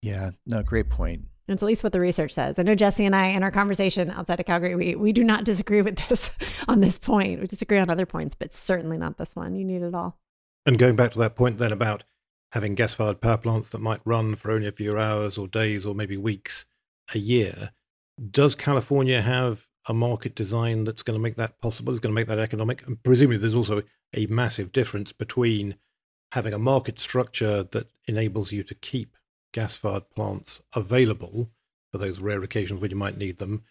Yeah, no, great point. And it's at least what the research says. I know Jesse and I, in our conversation outside of Calgary, we, we do not disagree with this on this point. We disagree on other points, but certainly not this one. You need it all. And going back to that point then about having gas-fired power plants that might run for only a few hours or days or maybe weeks a year, does California have a market design that's going to make that possible, is going to make that economic? And presumably there's also a massive difference between having a market structure that enables you to keep gas-fired plants available for those rare occasions when you might need them,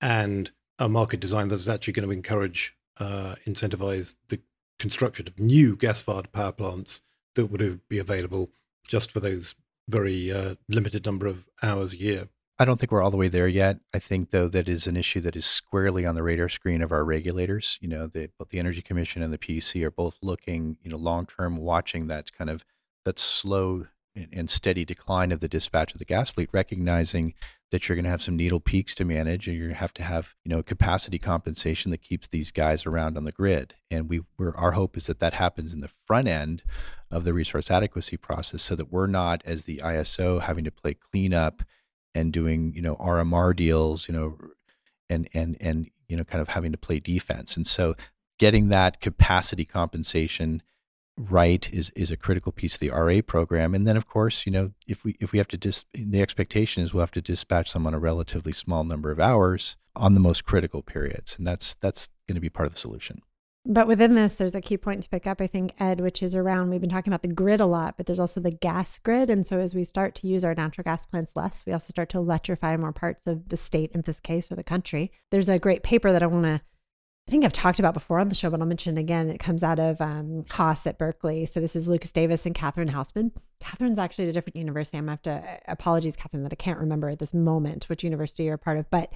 and a market design that's actually going to encourage, uh, incentivize the construction of new gas-fired power plants that would be available just for those very uh, limited number of hours a year. I don't think we're all the way there yet. I think, though, that is an issue that is squarely on the radar screen of our regulators. You know, the, both the Energy Commission and the P U C are both looking, you know, long-term, watching that kind of that slow and steady decline of the dispatch of the gas fleet, recognizing that you're going to have some needle peaks to manage, and you're going to have to have, you know, capacity compensation that keeps these guys around on the grid. And we, we're, our hope is that that happens in the front end of the resource adequacy process, so that we're not, as the I S O, having to play cleanup and doing, you know, R M R deals, you know, and and and you know, kind of having to play defense. And so, getting that capacity compensation right is is a critical piece of the R A program. And then, of course, you know, if we if we have to dis, the expectation is we'll have to dispatch them on a relatively small number of hours on the most critical periods, and that's that's going to be part of the solution. But within this, there's a key point to pick up, I think, Ed, which is around, we've been talking about the grid a lot, but there's also the gas grid. And so as we start to use our natural gas plants less, we also start to electrify more parts of the state, in this case, or the country. There's a great paper that I want to I think I've talked about before on the show, but I'll mention it again. It comes out of um, Haas at Berkeley. So this is Lucas Davis and Catherine Hausman. Catherine's actually at a different university. I'm going to have to, apologies, Catherine, that I can't remember at this moment which university you're a part of. But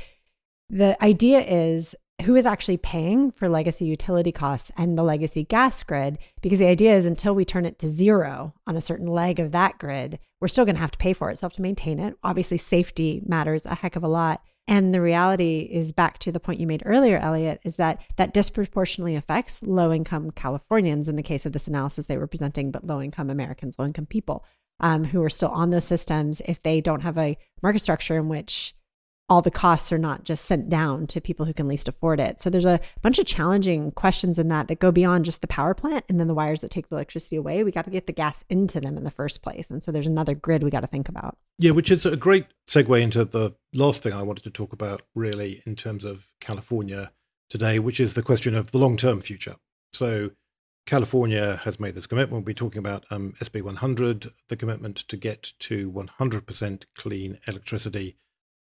the idea is, who is actually paying for legacy utility costs and the legacy gas grid? Because the idea is, until we turn it to zero on a certain leg of that grid, we're still going to have to pay for it. So have to maintain it. Obviously, safety matters a heck of a lot. And the reality is, back to the point you made earlier, Elliot, is that that disproportionately affects low-income Californians in the case of this analysis they were presenting, but low-income Americans, low-income people um, who are still on those systems if they don't have a market structure in which all the costs are not just sent down to people who can least afford it. So there's a bunch of challenging questions in that that go beyond just the power plant and then the wires that take the electricity away. We got to get the gas into them in the first place. And so there's another grid we got to think about. Yeah, which is a great segue into the last thing I wanted to talk about, really, in terms of California today, which is the question of the long-term future. So California has made this commitment. We'll be talking about um, S B one hundred, the commitment to get to one hundred percent clean electricity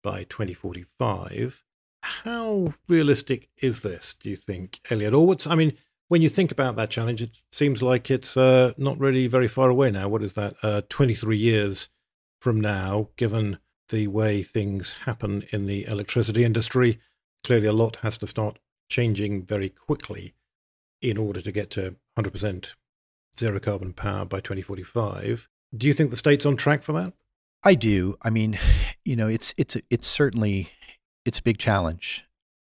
by twenty forty-five. How realistic is this, do you think, Elliot? Or what's, I mean, when you think about that challenge, it seems like it's uh, not really very far away now. What is that, uh, twenty-three years from now, given the way things happen in the electricity industry? Clearly, a lot has to start changing very quickly in order to get to one hundred percent zero carbon power by twenty forty-five. Do you think the state's on track for that? I do. I mean, you know, it's it's it's certainly it's a big challenge,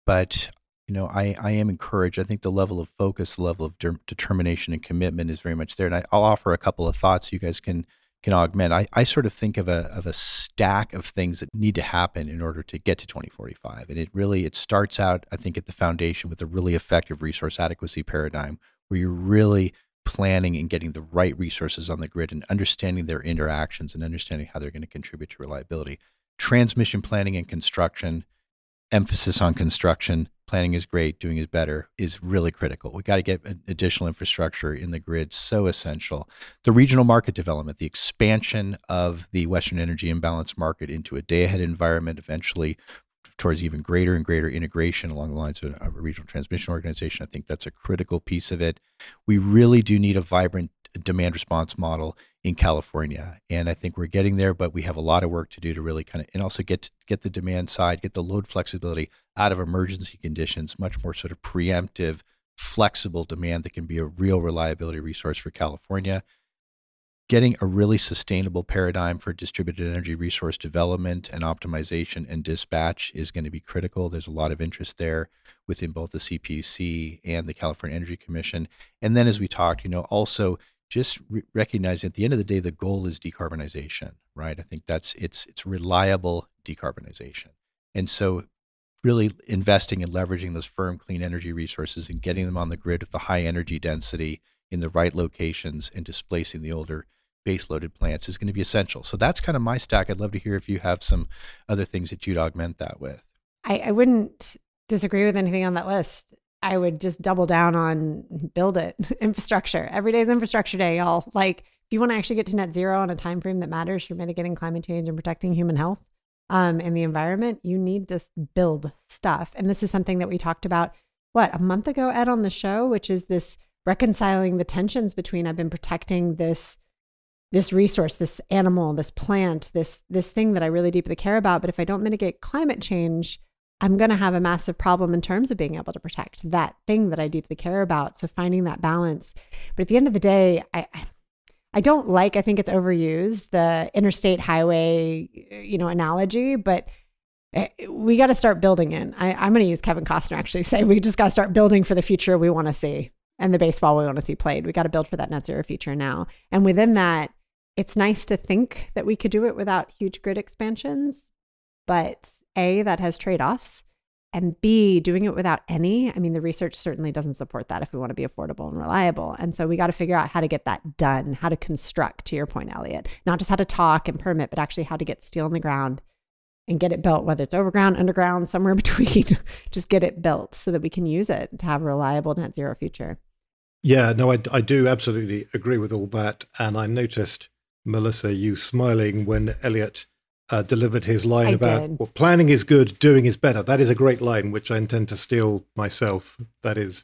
but you know, I, I am encouraged. I think the level of focus, the level of de- determination and commitment is very much there. And I, I'll offer a couple of thoughts you guys can can augment. I, I sort of think of a of a stack of things that need to happen in order to get to twenty forty-five. And it really it starts out, I think, at the foundation with a really effective resource adequacy paradigm where you're really planning and getting the right resources on the grid and understanding their interactions and understanding how they're going to contribute to reliability. Transmission planning and construction, emphasis on construction, planning is great, doing is better, is really critical. We got to get additional infrastructure in the grid, so essential. The regional market development, the expansion of the Western Energy Imbalance Market into a day-ahead environment, eventually towards even greater and greater integration along the lines of a regional transmission organization. I think that's a critical piece of it. We really do need a vibrant demand response model in California. And I think we're getting there, but we have a lot of work to do to really kind of, and also get, get the demand side, get the load flexibility out of emergency conditions, much more sort of preemptive, flexible demand that can be a real reliability resource for California. Getting a really sustainable paradigm for distributed energy resource development and optimization and dispatch is going to be critical. There's a lot of interest there within both the C P U C and the California Energy Commission. And then as we talked, you know, also just re- recognizing at the end of the day, the goal is decarbonization, right? I think that's, it's, it's reliable decarbonization. And so really investing and leveraging those firm, clean energy resources and getting them on the grid with the high energy density in the right locations and displacing the older base-loaded plants is going to be essential. So that's kind of my stack. I'd love to hear if you have some other things that you'd augment that with. I, I wouldn't disagree with anything on that list. I would just double down on build it, infrastructure. Every day is infrastructure day, y'all. Like, if you want to actually get to net zero on a time frame that matters for mitigating climate change and protecting human health um, and the environment, you need to build stuff. And this is something that we talked about, what, a month ago, Ed, on the show, which is this reconciling the tensions between I've been protecting this this resource, this animal, this plant, this this thing that I really deeply care about. But if I don't mitigate climate change, I'm going to have a massive problem in terms of being able to protect that thing that I deeply care about. So finding that balance. But at the end of the day, I I don't like, I think it's overused, the interstate highway, you know, analogy, but we got to start building in. I, I'm going to use Kevin Costner actually say, we just got to start building for the future we want to see. And the baseball we want to see played. We got to build for that net zero future now. And within that, it's nice to think that we could do it without huge grid expansions, but A, that has trade-offs, and B, doing it without any, I mean, the research certainly doesn't support that if we want to be affordable and reliable. And so we got to figure out how to get that done, how to construct, to your point, Elliot, not just how to talk and permit, but actually how to get steel in the ground and get it built, whether it's overground, underground, somewhere in between, just get it built so that we can use it to have a reliable net zero future. Yeah, no, I, I do absolutely agree with all that. And I noticed, Melissa, you smiling when Elliot uh, delivered his line I about well, planning is good, doing is better. That is a great line, which I intend to steal myself. That is,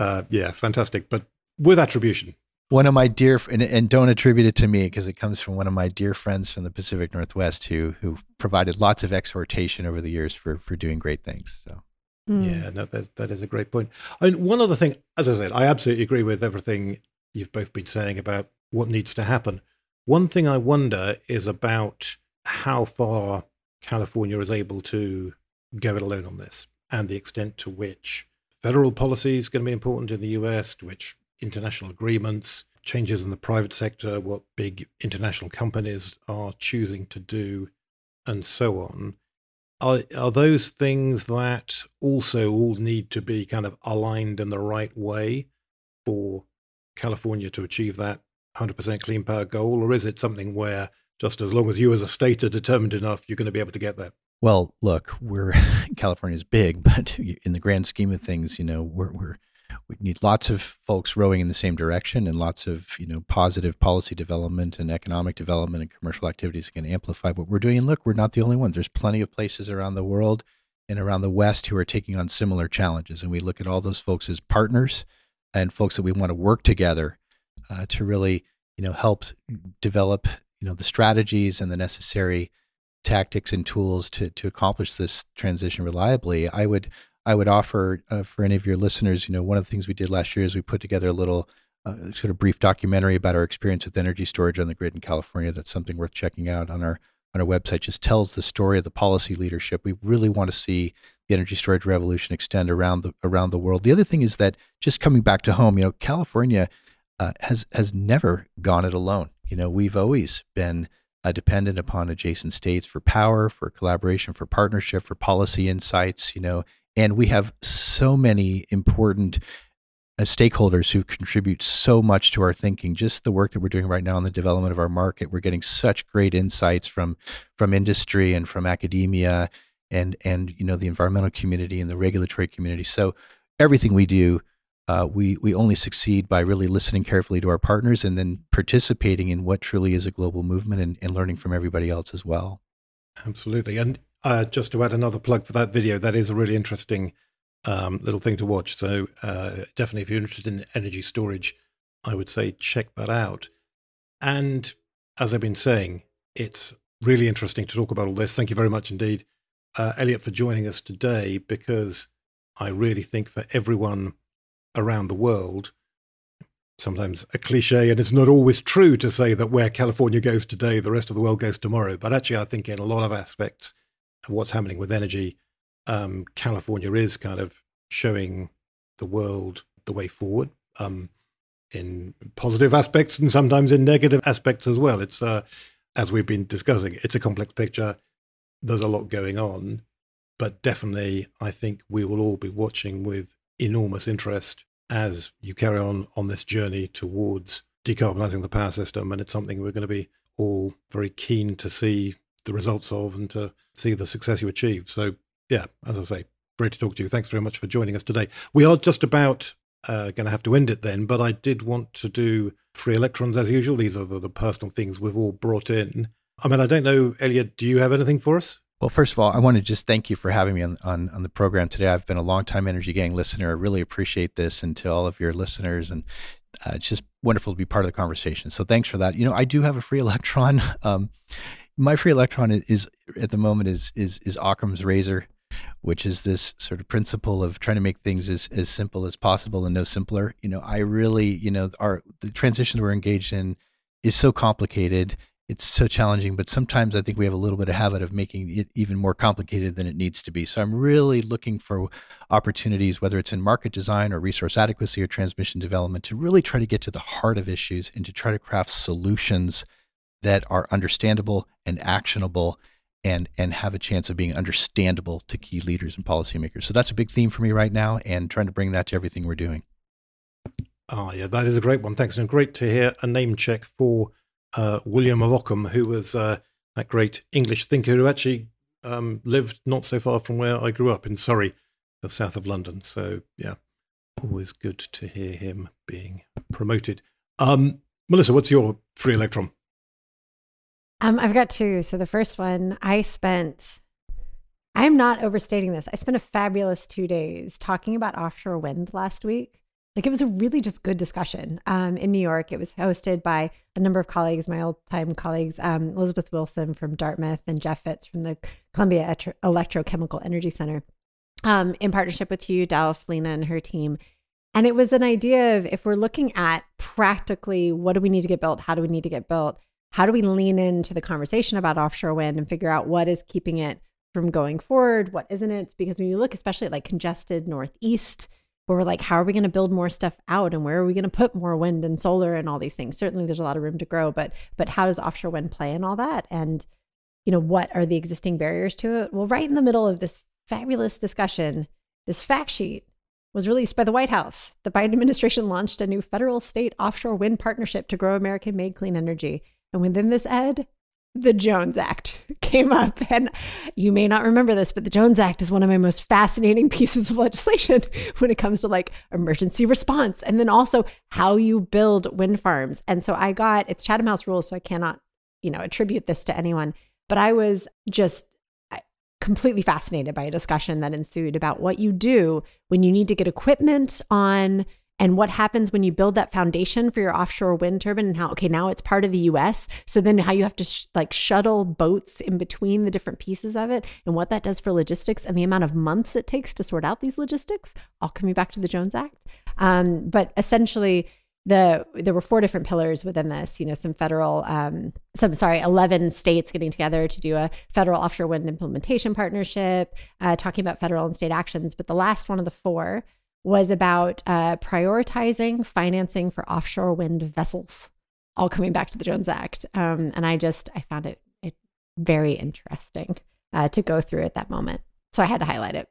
uh, yeah, fantastic, but with attribution. One of my dear, and, and don't attribute it to me because it comes from one of my dear friends from the Pacific Northwest who who provided lots of exhortation over the years for for doing great things. So. Mm. Yeah, no, that, that is a great point. I mean, one other thing, as I said, I absolutely agree with everything you've both been saying about what needs to happen. One thing I wonder is about how far California is able to go it alone on this and the extent to which federal policy is going to be important in the U S, to which international agreements, changes in the private sector, what big international companies are choosing to do, and so on. Are, are those things that also all need to be kind of aligned in the right way for California to achieve that one hundred percent clean power goal? Or is it something where just as long as you as a state are determined enough, you're going to be able to get there? Well, look, we're California's big, but in the grand scheme of things, you know, we're we're we need lots of folks rowing in the same direction and lots of, you know, positive policy development and economic development and commercial activities can amplify what we're doing. And look, we're not the only one. There's plenty of places around the world and around the West who are taking on similar challenges. And we look at all those folks as partners and folks that we want to work together uh, to really, you know, help develop, you know, the strategies and the necessary tactics and tools to to accomplish this transition reliably. I would I would offer uh, for any of your listeners, you know, one of the things we did last year is we put together a little uh, sort of brief documentary about our experience with energy storage on the grid in California. That's something worth checking out on our on our website. Just tells the story of the policy leadership. We really want to see the energy storage revolution extend around the around the world. The other thing is that just coming back to home, you know, California uh, has has never gone it alone. You know, we've always been Uh, dependent upon adjacent states for power, for collaboration, for partnership, for policy insights, you know, and we have so many important as stakeholders who contribute so much to our thinking. Just the work that we're doing right now on the development of our market, we're getting such great insights from from industry and from academia and and you know the environmental community and the regulatory community. So everything we do, uh, we we only succeed by really listening carefully to our partners and then participating in what truly is a global movement and, and learning from everybody else as well. Absolutely. And uh, just to add another plug for that video, that is a really interesting um, little thing to watch. So uh, definitely if you're interested in energy storage, I would say check that out. And as I've been saying, it's really interesting to talk about all this. Thank you very much indeed, uh, Elliot, for joining us today, because I really think for everyone around the world, sometimes a cliche, and it's not always true to say that where California goes today, the rest of the world goes tomorrow. But actually, I think in a lot of aspects of what's happening with energy, um, California is kind of showing the world the way forward, um, in positive aspects and sometimes in negative aspects as well. It's, uh, as we've been discussing, it's a complex picture. There's a lot going on. But definitely, I think we will all be watching with enormous interest as you carry on on this journey towards decarbonising the power system. And it's something we're going to be all very keen to see the results of and to see the success you achieve. So, yeah, as I say, great to talk to you. Thanks very much for joining us today. We are just about uh, going to have to end it then, but I did want to do free electrons as usual. These are the, the personal things we've all brought in. I mean, I don't know, Elliot, do you have anything for us? Well, first of all, I want to just thank you for having me on, on, on the program today. I've been a longtime Energy Gang listener. I really appreciate this, and to all of your listeners. And uh, it's just wonderful to be part of the conversation. So thanks for that. You know, I do have a free electron. Um, my free electron is, is at the moment is, is, is Occam's razor, which is this sort of principle of trying to make things as, as simple as possible and no simpler. You know, I really, you know, our, the transition we're engaged in is so complicated. It's so challenging, but sometimes I think we have a little bit of habit of making it even more complicated than it needs to be. So I'm really looking for opportunities, whether it's in market design or resource adequacy or transmission development, to really try to get to the heart of issues and to try to craft solutions that are understandable and actionable and, and have a chance of being understandable to key leaders and policymakers. So that's a big theme for me right now, and trying to bring that to everything we're doing. Oh, yeah, that is a great one. Thanks. And great to hear a name check for Uh, William of Ockham, who was uh, that great English thinker who actually um, lived not so far from where I grew up in Surrey, the south of London. So, yeah, always good to hear him being promoted. Um, Melissa, what's your free electron? Um, I've got two. So the first one, I spent, I'm not overstating this, I spent a fabulous two days talking about offshore wind last week. Like, it was a really just good discussion um, in New York. It was hosted by a number of colleagues, my old time colleagues, um, Elizabeth Wilson from Dartmouth and Jeff Fitz from the Columbia Etro- Electrochemical Energy Center, um, in partnership with you, Dal Flena and her team. And it was an idea of, if we're looking at practically what do we need to get built, how do we need to get built, how do we lean into the conversation about offshore wind and figure out what is keeping it from going forward, what isn't it? Because when you look especially at like congested Northeast, where we're like, how are we going to build more stuff out, and where are we going to put more wind and solar and all these things? Certainly there's a lot of room to grow, but but how does offshore wind play in all that? And, you know, what are the existing barriers to it? Well, right in the middle of this fabulous discussion, this fact sheet was released by the White House. The Biden administration launched a new federal state offshore wind partnership to grow American-made clean energy. And within this, Ed, the Jones Act came up. And you may not remember this, but the Jones Act is one of my most fascinating pieces of legislation when it comes to like emergency response, and then also how you build wind farms. And so I got, it's Chatham House rules, so I cannot, you know, attribute this to anyone, but I was just completely fascinated by a discussion that ensued about what you do when you need to get equipment on and what happens when you build that foundation for your offshore wind turbine, and how, okay, now it's part of the U S. So then how you have to sh- like shuttle boats in between the different pieces of it, and what that does for logistics and the amount of months it takes to sort out these logistics, all coming back to the Jones Act. Um, but essentially, the there were four different pillars within this, you know, some federal, um, some, sorry, eleven states getting together to do a federal offshore wind implementation partnership, uh, talking about federal and state actions. But the last one of the four was about uh, prioritizing financing for offshore wind vessels, all coming back to the Jones Act. Um, and I just, I found it, it very interesting uh, to go through at that moment. So I had to highlight it.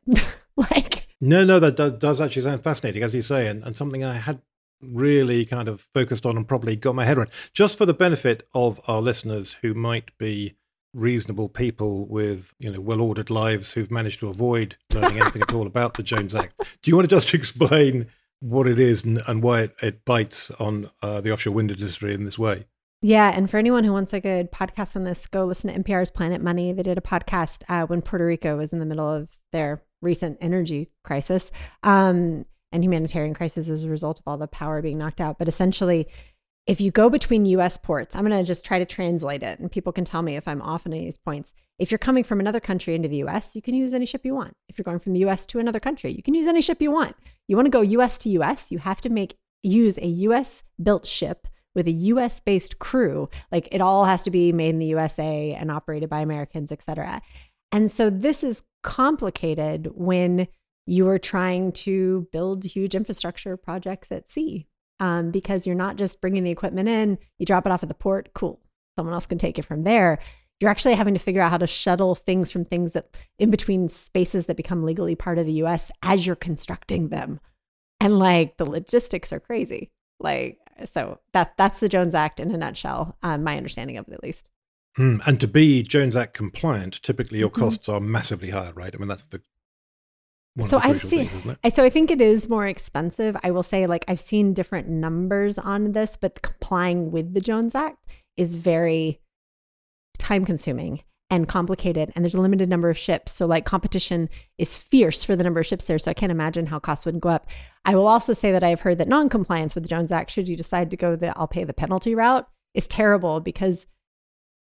Like, No, no, that does, does actually sound fascinating, as you say, and, and something I had really kind of focused on and probably got my head around. Just for the benefit of our listeners who might be reasonable people with, you know, well-ordered lives who've managed to avoid learning anything at all about the Jones Act, do you want to just explain what it is and, and why it, it bites on uh, the offshore wind industry in this way? Yeah, and for anyone who wants a good podcast on this, go listen to N P R's Planet Money. They did a podcast uh, when Puerto Rico was in the middle of their recent energy crisis um, and humanitarian crisis as a result of all the power being knocked out. But essentially, if you go between U S ports, I'm going to just try to translate it, and people can tell me if I'm off on any of these points. If you're coming from another country into the U S, you can use any ship you want. If you're going from the U S to another country, you can use any ship you want. You want to go U S to U S, you have to make use a U S-built ship with a U S-based crew. Like, it all has to be made in the U S A and operated by Americans, et cetera. And so this is complicated when you are trying to build huge infrastructure projects at sea, um, because you're not just bringing the equipment in, you drop it off at the port, cool, someone else can take it from there. You're actually having to figure out how to shuttle things from things that in between spaces that become legally part of the U S as you're constructing them. And like, the logistics are crazy. Like, so that that's the Jones Act in a nutshell, um, my understanding of it at least. Mm, and to be Jones Act compliant, typically your costs mm-hmm. are massively higher, right? I mean, that's the one so of the I've seen. Things, isn't it? So I think it is more expensive. I will say, like, I've seen different numbers on this, but complying with the Jones Act is very time-consuming and complicated, and there's a limited number of ships. So like, competition is fierce for the number of ships there. So I can't imagine how costs wouldn't go up. I will also say that I've heard that non-compliance with the Jones Act, should you decide to go the I'll pay the penalty route, is terrible, because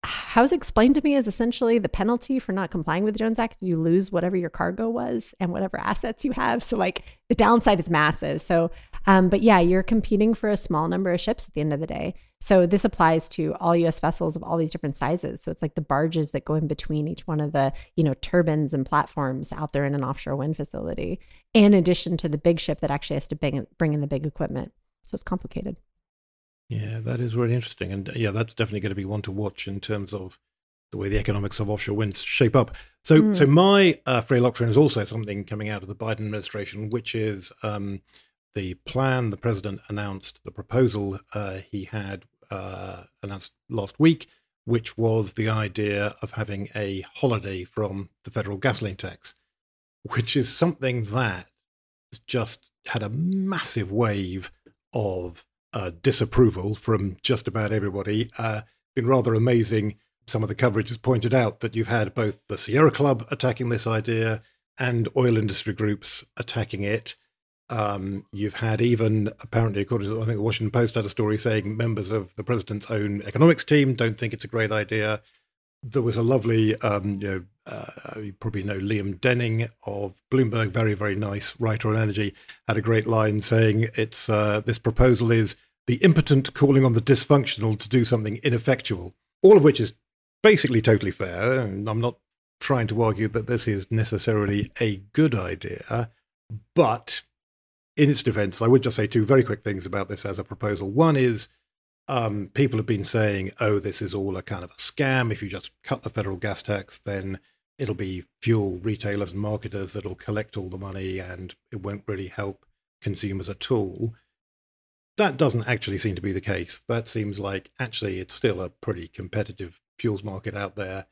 how it's explained to me is essentially the penalty for not complying with the Jones Act is you lose whatever your cargo was and whatever assets you have. So like, the downside is massive. So, um, but yeah, you're competing for a small number of ships at the end of the day. So this applies to all U S vessels of all these different sizes. So it's like the barges that go in between each one of the, you know, turbines and platforms out there in an offshore wind facility, in addition to the big ship that actually has to bring, bring in the big equipment. So it's complicated. Yeah, that is really interesting. And yeah, that's definitely going to be one to watch in terms of the way the economics of offshore winds shape up. So mm. so my uh, free doctrine is also something coming out of the Biden administration, which is um, the plan the president announced, the proposal uh, he had uh, announced last week, which was the idea of having a holiday from the federal gasoline tax, which is something that just had a massive wave of Uh, disapproval from just about everybody. Uh, been rather amazing. Some of the coverage has pointed out that you've had both the Sierra Club attacking this idea and oil industry groups attacking it. Um, you've had even, apparently, according to, I think the Washington Post had a story saying members of the president's own economics team don't think it's a great idea. There was a lovely, um, you know, uh, you probably know Liam Denning of Bloomberg, very, very nice writer on energy, had a great line saying it's uh, this proposal is the impotent calling on the dysfunctional to do something ineffectual, all of which is basically totally fair. And I'm not trying to argue that this is necessarily a good idea, but in its defense, I would just say two very quick things about this as a proposal. One is um, people have been saying, oh, this is all a kind of a scam. If you just cut the federal gas tax, then it'll be fuel retailers and marketers that'll collect all the money and it won't really help consumers at all. That doesn't actually seem to be the case. That seems like actually it's still a pretty competitive fuels market out there.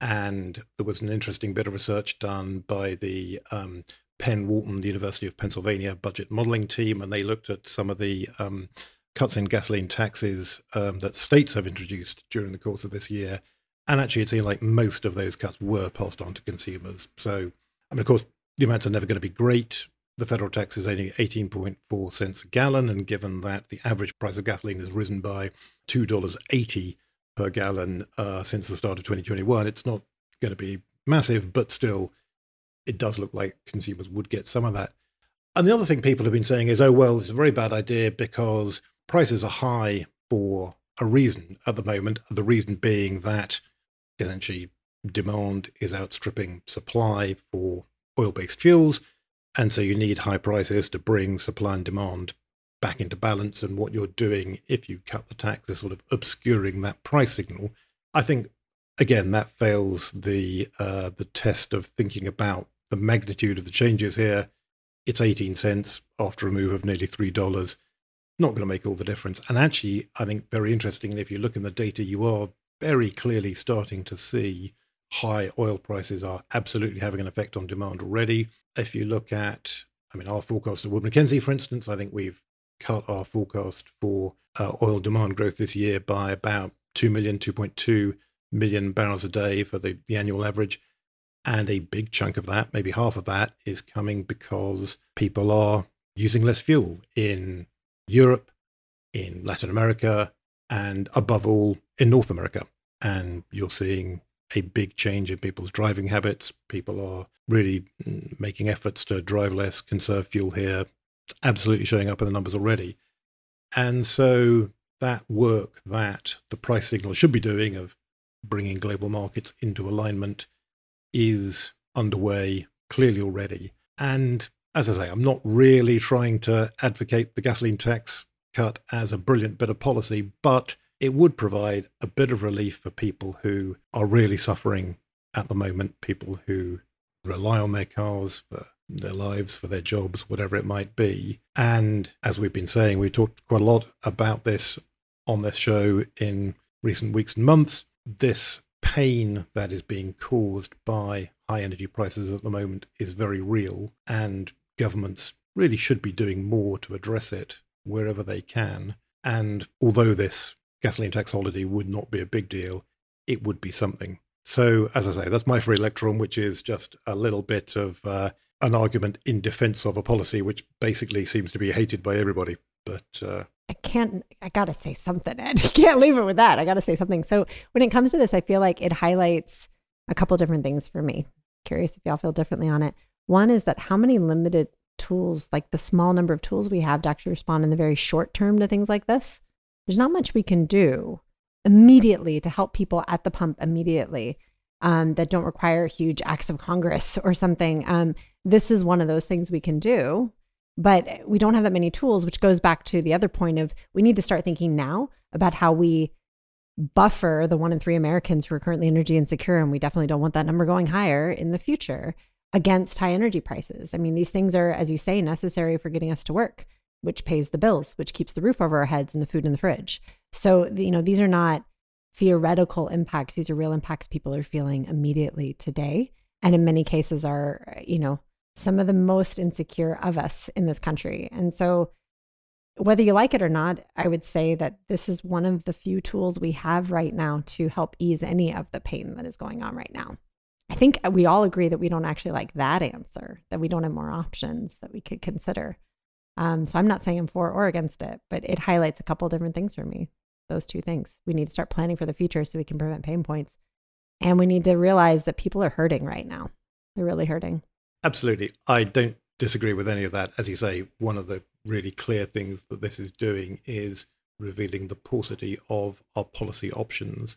And there was an interesting bit of research done by the um, Penn Wharton, the University of Pennsylvania budget modeling team. And they looked at some of the um, cuts in gasoline taxes um, that states have introduced during the course of this year. And actually, it seemed like most of those cuts were passed on to consumers. So, I mean, of course, the amounts are never going to be great. The federal tax is only eighteen point four cents a gallon, and given that the average price of gasoline has risen by two dollars and eighty cents per gallon uh, since the start of twenty twenty-one, it's not going to be massive, but still, it does look like consumers would get some of that. And the other thing people have been saying is, oh, well, it's a very bad idea because prices are high for a reason at the moment, the reason being that essentially demand is outstripping supply for oil-based fuels. And so you need high prices to bring supply and demand back into balance. And what you're doing, if you cut the tax, is sort of obscuring that price signal. I think, again, that fails the uh, the test of thinking about the magnitude of the changes here it's eighteen cents after a move of nearly three dollars. Not going to make all the difference. And actually, I think very interesting, and if you look in the data, you are very clearly starting to see high oil prices are absolutely having an effect on demand already. If you look at, I mean, our forecast at Wood Mackenzie, for instance, I think we've cut our forecast for uh, oil demand growth this year by about two million, two point two million barrels a day for the, the annual average. And a big chunk of that, maybe half of that, is coming because people are using less fuel in Europe, in Latin America, and above all, in North America. And you're seeing a big change in people's driving habits. People are really making efforts to drive less, conserve fuel here. It's absolutely showing up in the numbers already. And so that work that the price signal should be doing of bringing global markets into alignment is underway clearly already. And as I say, I'm not really trying to advocate the gasoline tax cut as a brilliant bit of policy, but it would provide a bit of relief for people who are really suffering at the moment, people who rely on their cars for their lives, for their jobs, whatever it might be. And as we've been saying, we've talked quite a lot about this on this show in recent weeks and months. This pain that is being caused by high energy prices at the moment is very real, and governments really should be doing more to address it wherever they can. And although this gasoline tax holiday would not be a big deal, it would be something. So, as I say, that's my free electron, which is just a little bit of uh, an argument in defense of a policy which basically seems to be hated by everybody. But uh, I can't, I gotta say something, Ed. You can't leave it with that. I gotta say something. So when it comes to this, I feel like it highlights a couple different things for me. Curious if y'all feel differently on it. One is that how many limited tools, like the small number of tools we have to actually respond in the very short term to things like this. There's not much we can do immediately to help people at the pump immediately um, that don't require huge acts of Congress or something. Um, this is one of those things we can do, but we don't have that many tools, which goes back to the other point of we need to start thinking now about how we buffer the one in three Americans who are currently energy insecure, and we definitely don't want that number going higher in the future, against high energy prices. I mean, these things are, as you say, necessary for getting us to work, which pays the bills, which keeps the roof over our heads and the food in the fridge. So, you know, these are not theoretical impacts. These are real impacts people are feeling immediately today. And in many cases are, you know, some of the most insecure of us in this country. And so whether you like it or not, I would say that this is one of the few tools we have right now to help ease any of the pain that is going on right now. I think we all agree that we don't actually like that answer, that we don't have more options that we could consider. Um, so I'm not saying I'm for or against it, but it highlights a couple different things for me. Those two things. We need to start planning for the future so we can prevent pain points. And we need to realize that people are hurting right now. They're really hurting. Absolutely. I don't disagree with any of that. As you say, one of the really clear things that this is doing is revealing the paucity of our policy options.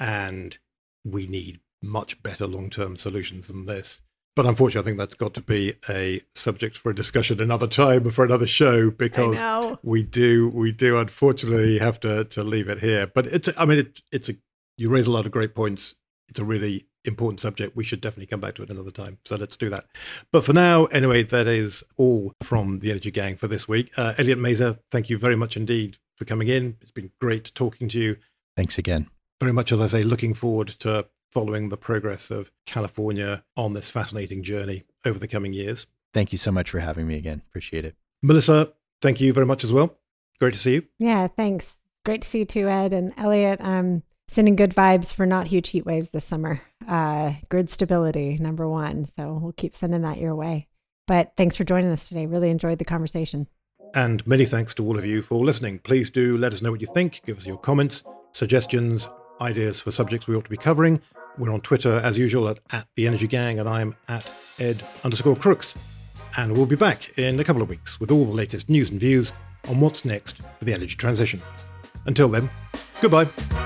And we need much better long-term solutions than this. But unfortunately, I think that's got to be a subject for a discussion another time for another show, because we do, we do unfortunately have to, to leave it here. But it's, I mean, it, it's a, you raise a lot of great points. It's a really important subject. We should definitely come back to it another time. So let's do that. But for now, anyway, that is all from the Energy Gang for this week. Uh, Elliot Mainzer, thank you very much indeed for coming in. It's been great talking to you. Thanks again. Very much, as I say, looking forward to following the progress of California on this fascinating journey over the coming years. Thank you so much for having me again. Appreciate it. Melissa, thank you very much as well. Great to see you. Yeah, thanks. Great to see you too, Ed. And Elliot, um, sending good vibes for not huge heat waves this summer. Uh, grid stability, number one. So we'll keep sending that your way. But thanks for joining us today. Really enjoyed the conversation. And many thanks to all of you for listening. Please do let us know what you think. Give us your comments, suggestions, ideas for subjects we ought to be covering. We're on Twitter, as usual, at, at The Energy Gang, and I'm at Ed underscore Crooks. And we'll be back in a couple of weeks with all the latest news and views on what's next for the energy transition. Until then, goodbye.